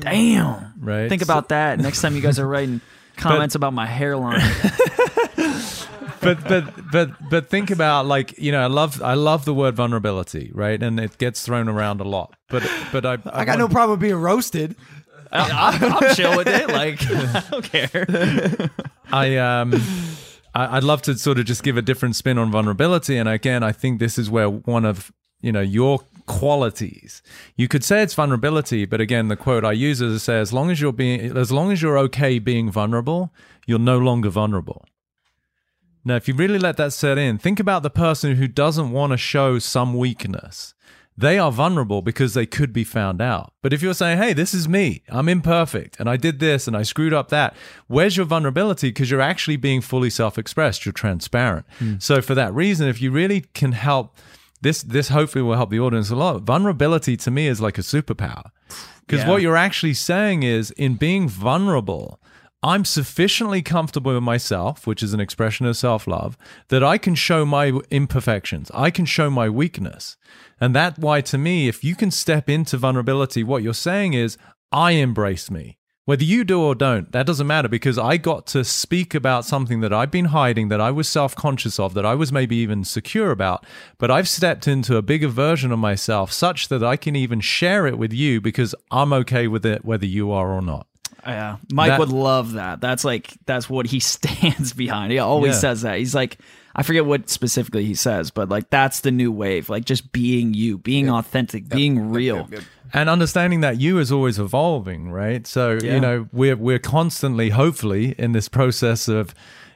Damn. Right. Think about that next time you guys are writing comments but, about my hairline. but but but but think about, like, you know, I love I love the word vulnerability, right? And it gets thrown around a lot. But but I I, I got want, no problem being roasted. I, I, I'm chill with it. Like I don't care. I um. I'd love to sort of just give a different spin on vulnerability. And again, I think this is where one of, you know, your qualities, you could say it's vulnerability, but again, the quote I use is to say, as long as you're being, as long as you're okay being vulnerable, you're no longer vulnerable. Now, if you really let that set in, think about the person who doesn't want to show some weakness. They are vulnerable because they could be found out. But if you're saying, hey, this is me, I'm imperfect, and I did this, and I screwed up that, where's your vulnerability? Because you're actually being fully self-expressed, you're transparent. Mm. So for that reason, if you really can help, this this hopefully will help the audience a lot. Vulnerability to me is like a superpower. Because yeah. what you're actually saying is, in being vulnerable, I'm sufficiently comfortable with myself, which is an expression of self-love, that I can show my imperfections. I can show my weakness. And that's why, to me, if you can step into vulnerability, what you're saying is, I embrace me. Whether you do or don't, that doesn't matter, because I got to speak about something that I've been hiding, that I was self-conscious of, that I was maybe even secure about, but I've stepped into a bigger version of myself such that I can even share it with you because I'm okay with it whether you are or not. Yeah, Mike that, would love that. That's like, that's what he stands behind. He always yeah. says that. He's like, I forget what specifically he says, but like, that's the new wave. Like just being you, being yep. authentic, yep. being yep. real. Yep. Yep. And understanding that you is always evolving, right? So, yeah. you know, we're, we're constantly, hopefully, in this process of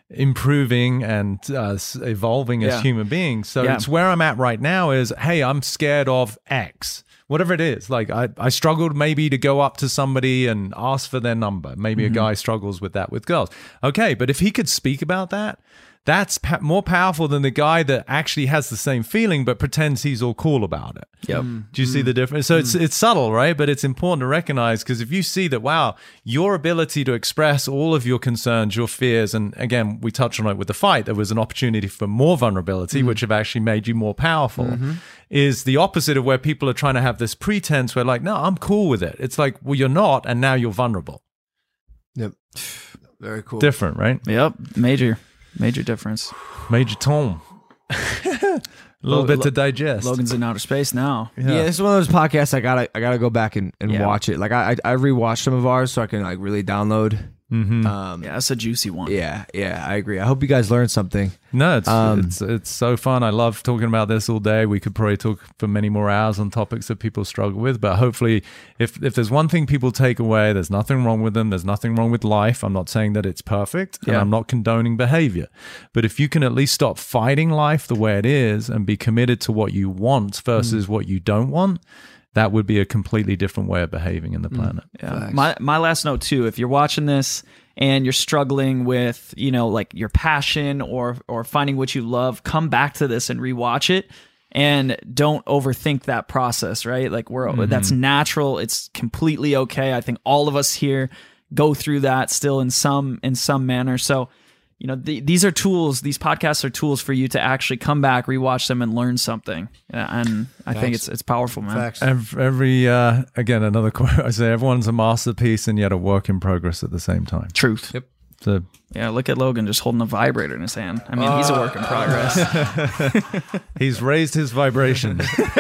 improving and uh, evolving as yeah. human beings. So yeah. it's where I'm at right now is, hey, I'm scared of X. Whatever it is, like I, I struggled maybe to go up to somebody and ask for their number. Maybe mm-hmm. a guy struggles with that with girls. Okay, but if he could speak about that, that's pa- more powerful than the guy that actually has the same feeling but pretends he's all cool about it. Yep. Mm-hmm. Do you see the difference? So mm-hmm. it's it's subtle, right? But it's important to recognize, because if you see that, wow, your ability to express all of your concerns, your fears, and again, we touched on it with the fight, there was an opportunity for more vulnerability, mm-hmm. which have actually made you more powerful. Mm-hmm. Is the opposite of where people are trying to have this pretense where like, no, I'm cool with it. It's like, well, you're not, and now you're vulnerable. Yep. Very cool. Different, right? Yep. Major, major difference. Major tone. A little L- bit to digest. Logan's in outer space now. Yeah, yeah, this is one of those podcasts I gotta I gotta go back and, and yeah. watch it. Like I I rewatched some of ours so I can like really download. Mm-hmm. Um, yeah, that's a juicy one. Yeah, yeah, I agree. I hope you guys learned something. No, it's, um, it's it's so fun. I love talking about this all day. We could probably talk for many more hours on topics that people struggle with, but hopefully if, if there's one thing people take away, there's nothing wrong with them. There's nothing wrong with life. I'm not saying that it's perfect, yeah. and I'm not condoning behavior, but if you can at least stop fighting life the way it is and be committed to what you want versus mm. what you don't want, that would be a completely different way of behaving in the planet. Yeah. My my last note too, if you're watching this and you're struggling with, you know, like your passion or or finding what you love, come back to this and rewatch it and don't overthink that process, right? Like we're mm-hmm. that's natural. It's completely okay. I think all of us here go through that still in some in some manner. So you know, the, these are tools, these podcasts are tools for you to actually come back, rewatch them, and learn something. And I Facts. think it's it's powerful, man. Facts. Every, uh, again, another quote I say, everyone's a masterpiece and yet a work in progress at the same time. Truth. Yep. So, yeah, look at Logan just holding a vibrator in his hand. I mean, uh, he's a work in progress. He's raised his vibration. that's,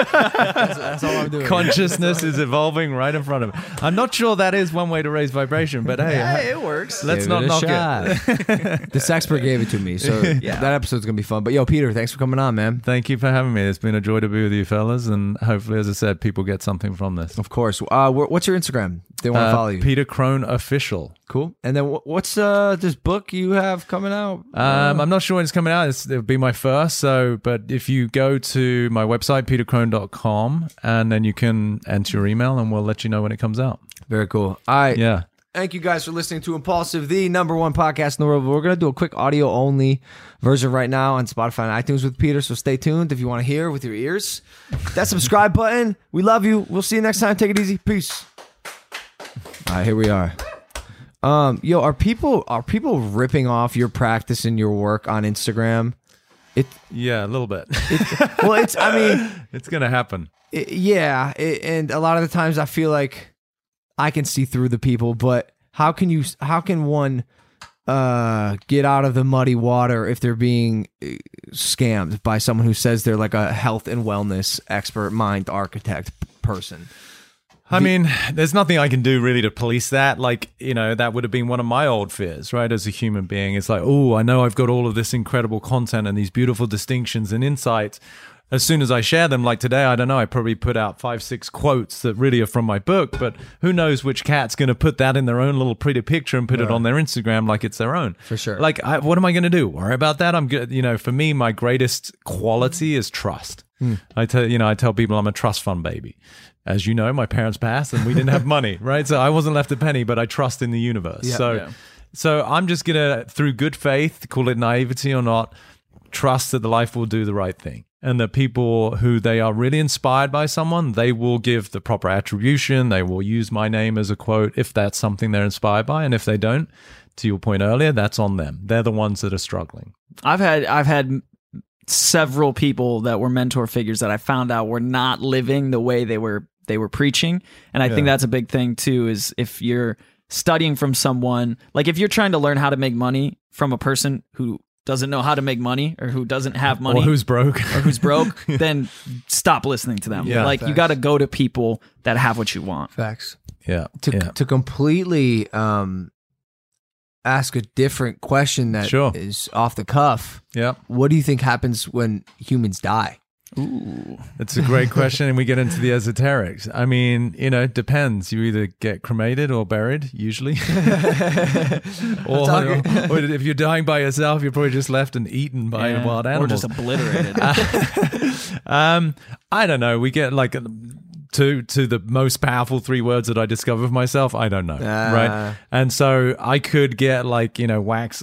that's all I'm doing. Consciousness is evolving right in front of him. I'm not sure that is one way to raise vibration, but hey, yeah, it works. Let's Give not it a knock shot. it. This expert gave it to me, so yeah. that episode's going to be fun. But yo, Peter, thanks for coming on, man. Thank you for having me. It's been a joy to be with you fellas, and hopefully, as I said, people get something from this. Of course. Uh, what's your Instagram? They want to uh, follow you. Peter Crone Official. Cool. And then what's uh, this book you have coming out? Um, I'm not sure when it's coming out. It's, it'll be my first. So, but if you go to my website, peter crone dot com, and then you can enter your email and we'll let you know when it comes out. Very cool. All right. Yeah. Thank you guys for listening to Impulsive, the number one podcast in the world. We're going to do a quick audio-only version right now on Spotify and iTunes with Peter, so stay tuned if you want to hear with your ears. That subscribe button. We love you. We'll see you next time. Take it easy. Peace. All right, here we are. Um, yo, are people are people ripping off your practice and your work on Instagram? It yeah, a little bit. It, well, it's I mean, it's gonna happen. It, yeah, it, and a lot of the times I feel like I can see through the people, but how can you? How can one uh, get out of the muddy water if they're being scammed by someone who says they're like a health and wellness expert, mind architect person? I mean, there's nothing I can do really to police that. Like, you know, that would have been one of my old fears, right? As a human being, it's like, oh, I know I've got all of this incredible content and these beautiful distinctions and insights. As soon as I share them, like today, I don't know, I probably put out five, six quotes that really are from my book, but who knows which cat's going to put that in their own little pretty picture and put right. it on their Instagram like it's their own. For sure. Like, I, what am I going to do? Worry about that? I'm good. You know, for me, my greatest quality is trust. Mm. I tell you know, I tell people I'm a trust fund baby. As you know, my parents passed and we didn't have money, right? So I wasn't left a penny, but I trust in the universe. Yeah, so, yeah. so I'm just gonna, through good faith, call it naivety or not, trust that the life will do the right thing, and that people who they are really inspired by someone, they will give the proper attribution. They will use my name as a quote if that's something they're inspired by, and if they don't, to your point earlier, that's on them. They're the ones that are struggling. I've had, I've had. several people that were mentor figures that I found out were not living the way they were they were preaching. And I yeah. think that's a big thing too, is if you're studying from someone, like if you're trying to learn how to make money from a person who doesn't know how to make money or who doesn't have money or who's broke or who's broke, then stop listening to them. Yeah, like facts. You got to go to people that have what you want. Facts. Yeah. To yeah. to completely um ask a different question that sure. is off the cuff. Yeah. What do you think happens when humans die? Ooh. That's a great question. And we get into the esoterics. I mean, you know, it depends. You either get cremated or buried, usually. or, or, or if you're dying by yourself, you're probably just left and eaten by yeah. wild animals. Or just obliterated. um, I don't know. We get like... A, To to the most powerful three words that I discover of myself, I don't know, ah. right? And so I could get like, you know, wax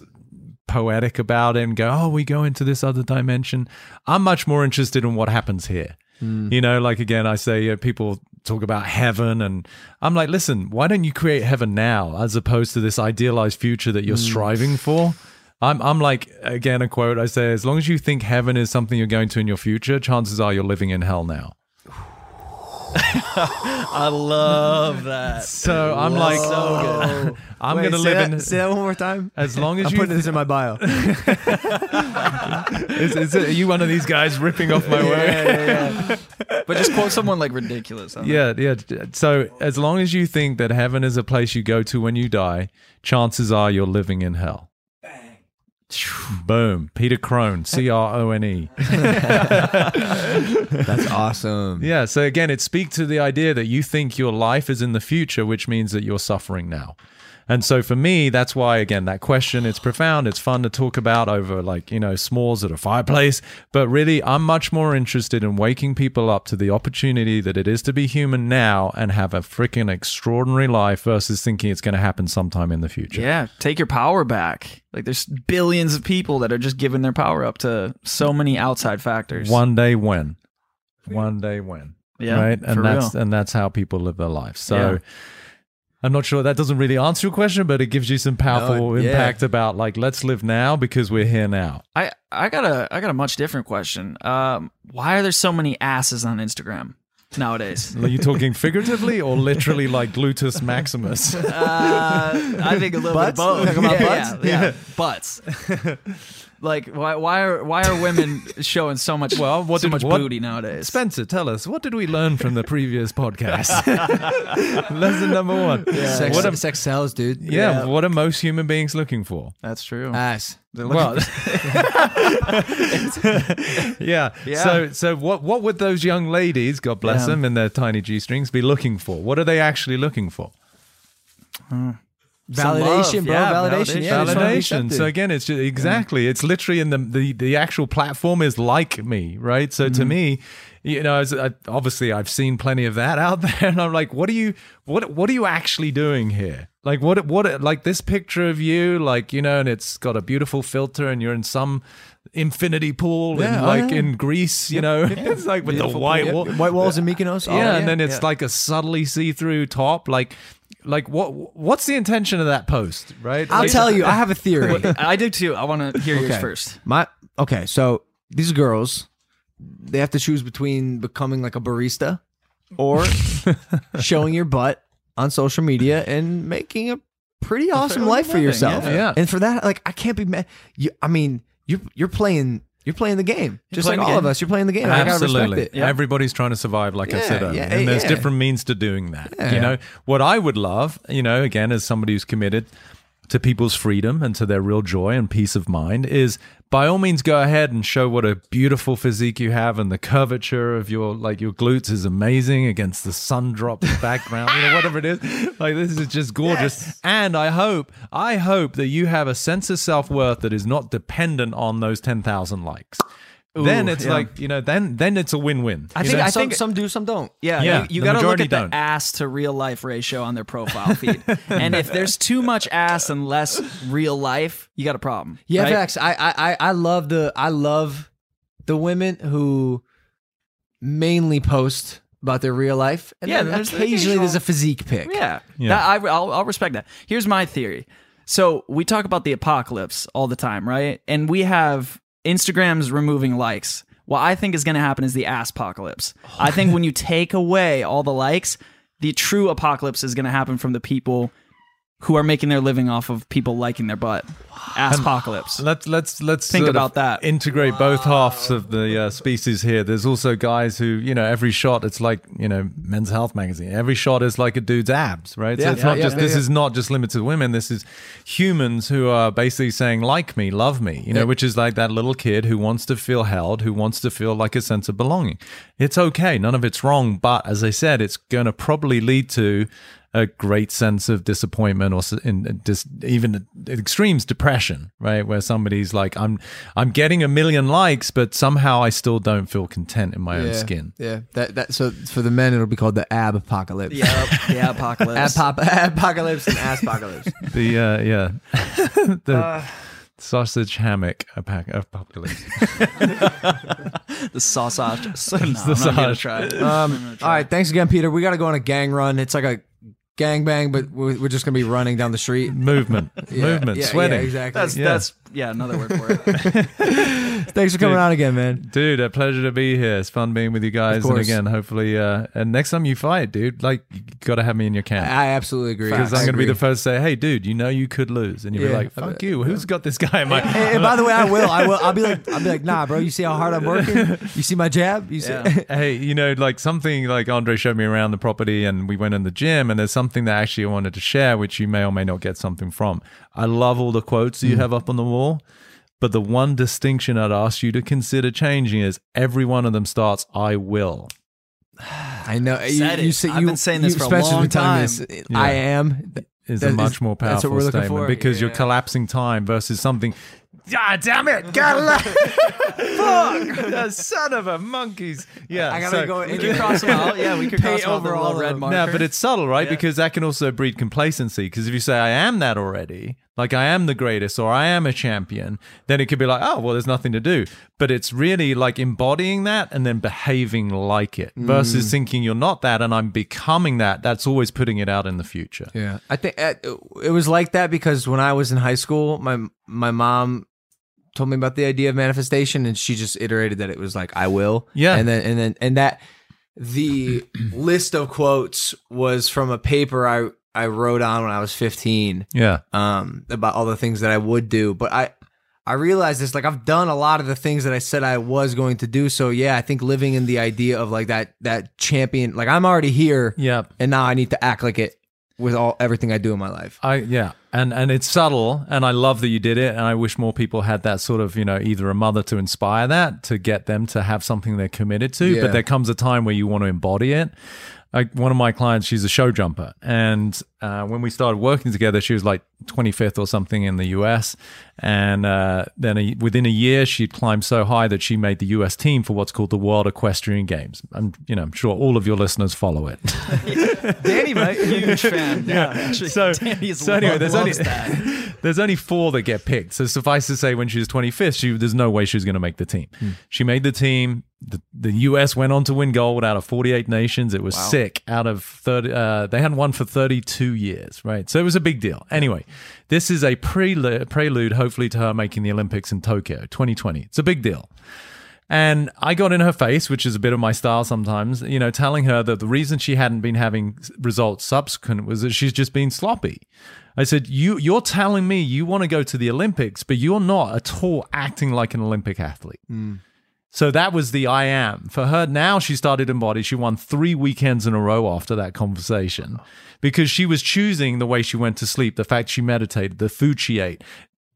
poetic about it and go, oh, we go into this other dimension. I'm much more interested in what happens here. Mm. You know, like again, I say, you know, people talk about heaven and I'm like, listen, why don't you create heaven now as opposed to this idealized future that you're mm. striving for? I'm I'm like, again, a quote I say, as long as you think heaven is something you're going to in your future, chances are you're living in hell now. I love that. So I'm Whoa. like, so good. I'm Wait, gonna live that, in. Say that one more time. As long as I'm you putting th- this in my bio. is, is it, are you one of these guys ripping off my yeah, work? Yeah, yeah. But just quote someone like ridiculous. Yeah, yeah. So as long as you think that heaven is a place you go to when you die, chances are you're living in hell. Boom. Peter Crone, C R O N E. That's awesome. Yeah. So again, it speaks to the idea that you think your life is in the future, which means that you're suffering now. And so for me, that's why, again, that question, it's profound. It's fun to talk about over like, you know, s'mores at a fireplace. But really, I'm much more interested in waking people up to the opportunity that it is to be human now and have a freaking extraordinary life versus thinking it's going to happen sometime in the future. Yeah. Take your power back. Like there's billions of people that are just giving their power up to so many outside factors. One day when. One day when. Yeah. Right. And that's real. And that's how people live their life. So. Yeah. I'm not sure. That doesn't really answer your question, but it gives you some powerful no, yeah. impact about like, let's live now because we're here now. I, I got a I got a much different question. Um, why are there so many asses on Instagram nowadays? Are you talking figuratively or literally like gluteus maximus? Uh, I think a little butts? bit of both. Talking about yeah, butts? Yeah, yeah. yeah. Butts. Like, why why are why are women showing so much well, what so did, much what, booty nowadays? Spencer, tell us, what did we learn from the previous podcast? Lesson number one. Yeah. Sex, what a, sex sells, dude. Yeah, yeah, what are most human beings looking for? That's true. Ass. Well, yeah. yeah. So so what what would those young ladies, God bless yeah. them, in their tiny G-strings be looking for? What are they actually looking for? Hmm. Validation, bro. Yeah, validation. Validation. Yeah, validation. So again, it's just, exactly. Yeah. It's literally in the, the the actual platform is like me, right? So mm-hmm. to me, you know, as I, obviously I've seen plenty of that out there, and I'm like, what are you, what what are you actually doing here? Like what what like this picture of you, like you know, and it's got a beautiful filter, and you're in some infinity pool yeah, in like yeah. in Greece, you yep, know, yeah. it's like with beautiful the white pool, wall, yep. white walls in Mykonos. Oh, yeah, yeah, and then it's yeah. like a subtly see-through top, like. Like what? What's the intention of that post, right? I'll like, tell you. I have a theory. I do too. I want to hear okay. yours first. My okay. So these girls, they have to choose between becoming like a barista or showing your butt on social media and making a pretty awesome life for yourself. Yeah. yeah. And for that, like I can't be mad. You, I mean, you you're playing. You're playing the game. Just like all of us, you're playing the game. Absolutely. I gotta respect it. Yeah. Everybody's trying to survive, like yeah, I said earlier. Yeah, and yeah. there's different means to doing that. Yeah, you yeah. know, what I would love, you know, again, as somebody who's committed to people's freedom and to their real joy and peace of mind is by all means go ahead and show what a beautiful physique you have and the curvature of your like your glutes is amazing against the sun drop background, you know, whatever it is. Like this is just gorgeous. Yes. And I hope, I hope that you have a sense of self-worth that is not dependent on those ten thousand likes. Ooh, then it's yeah. like, you know, then then it's a win-win. I think, I some, think some do, some don't. Yeah, yeah you, you got to look at don't. the ass to real life ratio on their profile feed. And if there's too much ass and less real life, you got a problem. Yeah, right? Facts. I I I love the I love the women who mainly post about their real life, and yeah, then there's occasionally the there's a physique pic. Yeah, yeah. That, I I'll, I'll respect that. Here's my theory. So we talk about the apocalypse all the time, right? And we have. Instagram's removing likes. What I think is going to happen is the ass apocalypse. Oh. I think when you take away all the likes, the true apocalypse is going to happen from the people who are making their living off of people liking their butt. Ass apocalypse. Let's let's let's think about that. Integrate wow. both halves of the uh, species here. There's also guys who, you know, every shot it's like, you know, Men's Health magazine. Every shot is like a dude's abs, right? Yeah, so it's yeah, not yeah, just yeah, this yeah. is not just limited to women. This is humans who are basically saying like me, love me, you know, yeah. which is like that little kid who wants to feel held, who wants to feel like a sense of belonging. It's okay, none of it's wrong, but as I said, it's going to probably lead to a great sense of disappointment or in dis, even extremes depression, right? Where somebody's like, I'm I'm getting a million likes, but somehow I still don't feel content in my yeah, own skin. Yeah. That that so for the men it'll be called the ab apocalypse. Yeah, the apocalypse. Ab apocalypse and ass apocalypse. The uh, yeah. the uh, sausage hammock apocalypse. The sausage. So, no, the I'm sausage. Not gonna try it. Um, I'm gonna try all right, it. Thanks again, Peter. We gotta go on a gang run. It's like a gangbang, but we're just gonna be running down the street. Movement, yeah. movement, yeah, sweating. Yeah, exactly. That's yeah. that's yeah, another word for it. Thanks for coming dude, on again, man. Dude, a pleasure to be here. It's fun being with you guys. And again, hopefully, uh, and next time you fight, dude, like you gotta have me in your camp. I absolutely agree. Because I'm gonna agree. be the first to say, hey, dude, you know you could lose, and you'll yeah. be like, fuck you. Who's got this guy? In my- and, and by the way, I will. I will. I'll be like, I'll be like, nah, bro. You see how hard I'm working? You see my jab? You see? Yeah. Hey, you know, like something like Andre showed me around the property, and we went in the gym, and there's something. Something that actually I wanted to share, which you may or may not get something from. I love all the quotes that you mm. have up on the wall, but the one distinction I'd ask you to consider changing is every one of them starts, I will. I know. You, it. You say, I've you, been saying this for a long time. This, yeah. I am. Is that a much is, more powerful statement for. because yeah. you're collapsing time versus something. Ah, damn it! God, fuck! The son of a monkeys. Yeah, I gotta so, go. We can cross them out. Yeah, we can cross them out the little red marker. No, but it's subtle, right? Yeah. Because that can also breed complacency. Because if you say I am that already, like I am the greatest or I am a champion, then it could be like, oh, well, there's nothing to do. But it's really like embodying that and then behaving like it versus mm. thinking you're not that and I'm becoming that. That's always putting it out in the future. Yeah, I think it was like that because when I was in high school, my my mom told me about the idea of manifestation and she just iterated that it was like, I will. Yeah. And then, and then, and that the list of quotes was from a paper I, I wrote on when I was fifteen. Yeah. Um, about all the things that I would do. But I, I realized this, like I've done a lot of the things that I said I was going to do. So yeah, I think living in the idea of like that, that champion, like I'm already here. Yeah. And now I need to act like it with all everything I do in my life. I, yeah. And and it's subtle, and I love that you did it, and I wish more people had that sort of, you know, either a mother to inspire that, to get them to have something they're committed to, yeah. but there comes a time where you want to embody it. Like one of my clients, she's a show jumper, and uh, when we started working together, she was like twenty-fifth or something in the U S, and uh, then a, within a year, she climbed so high that she made the U S team for what's called the World Equestrian Games. I'm, you know, I'm sure all of your listeners follow it. Danny, mate, huge fan. Yeah. yeah. So, so anyway, there's only there's only four that get picked. So suffice to say, when she was twenty-fifth, she there's no way she was going to make the team. Hmm. She made the team. The, the U S went on to win gold out of forty-eight nations. It was wow. sick. Out of thirty, uh, they hadn't won for thirty-two years, right? So it was a big deal. Anyway, this is a prelude, prelude hopefully, to her making the Olympics in Tokyo twenty twenty. It's a big deal. And I got in her face, which is a bit of my style sometimes, you know, telling her that the reason she hadn't been having results subsequent was that she's just been sloppy. I said, you, you're telling me you want to go to the Olympics, but you're not at all acting like an Olympic athlete. Mm. So that was the I am. For her, now she started Embody. She won three weekends in a row after that conversation because she was choosing the way she went to sleep, the fact she meditated, the food she ate.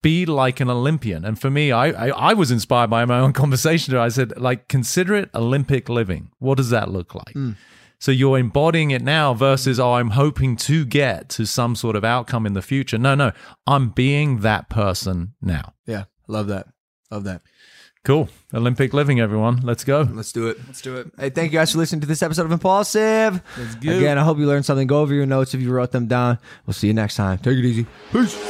Be like an Olympian. And for me, I, I, I was inspired by my own conversation. I said, like, consider it Olympic living. What does that look like? Mm. So you're embodying it now versus, oh, I'm hoping to get to some sort of outcome in the future. No, no, I'm being that person now. Yeah, love that. Love that. Cool. Olympic living, everyone. Let's go. Let's do it. Let's do it. Hey, thank you guys for listening to this episode of Impulsive. Let's go. Again, I hope you learned something. Go over your notes if you wrote them down. We'll see you next time. Take it easy. Peace.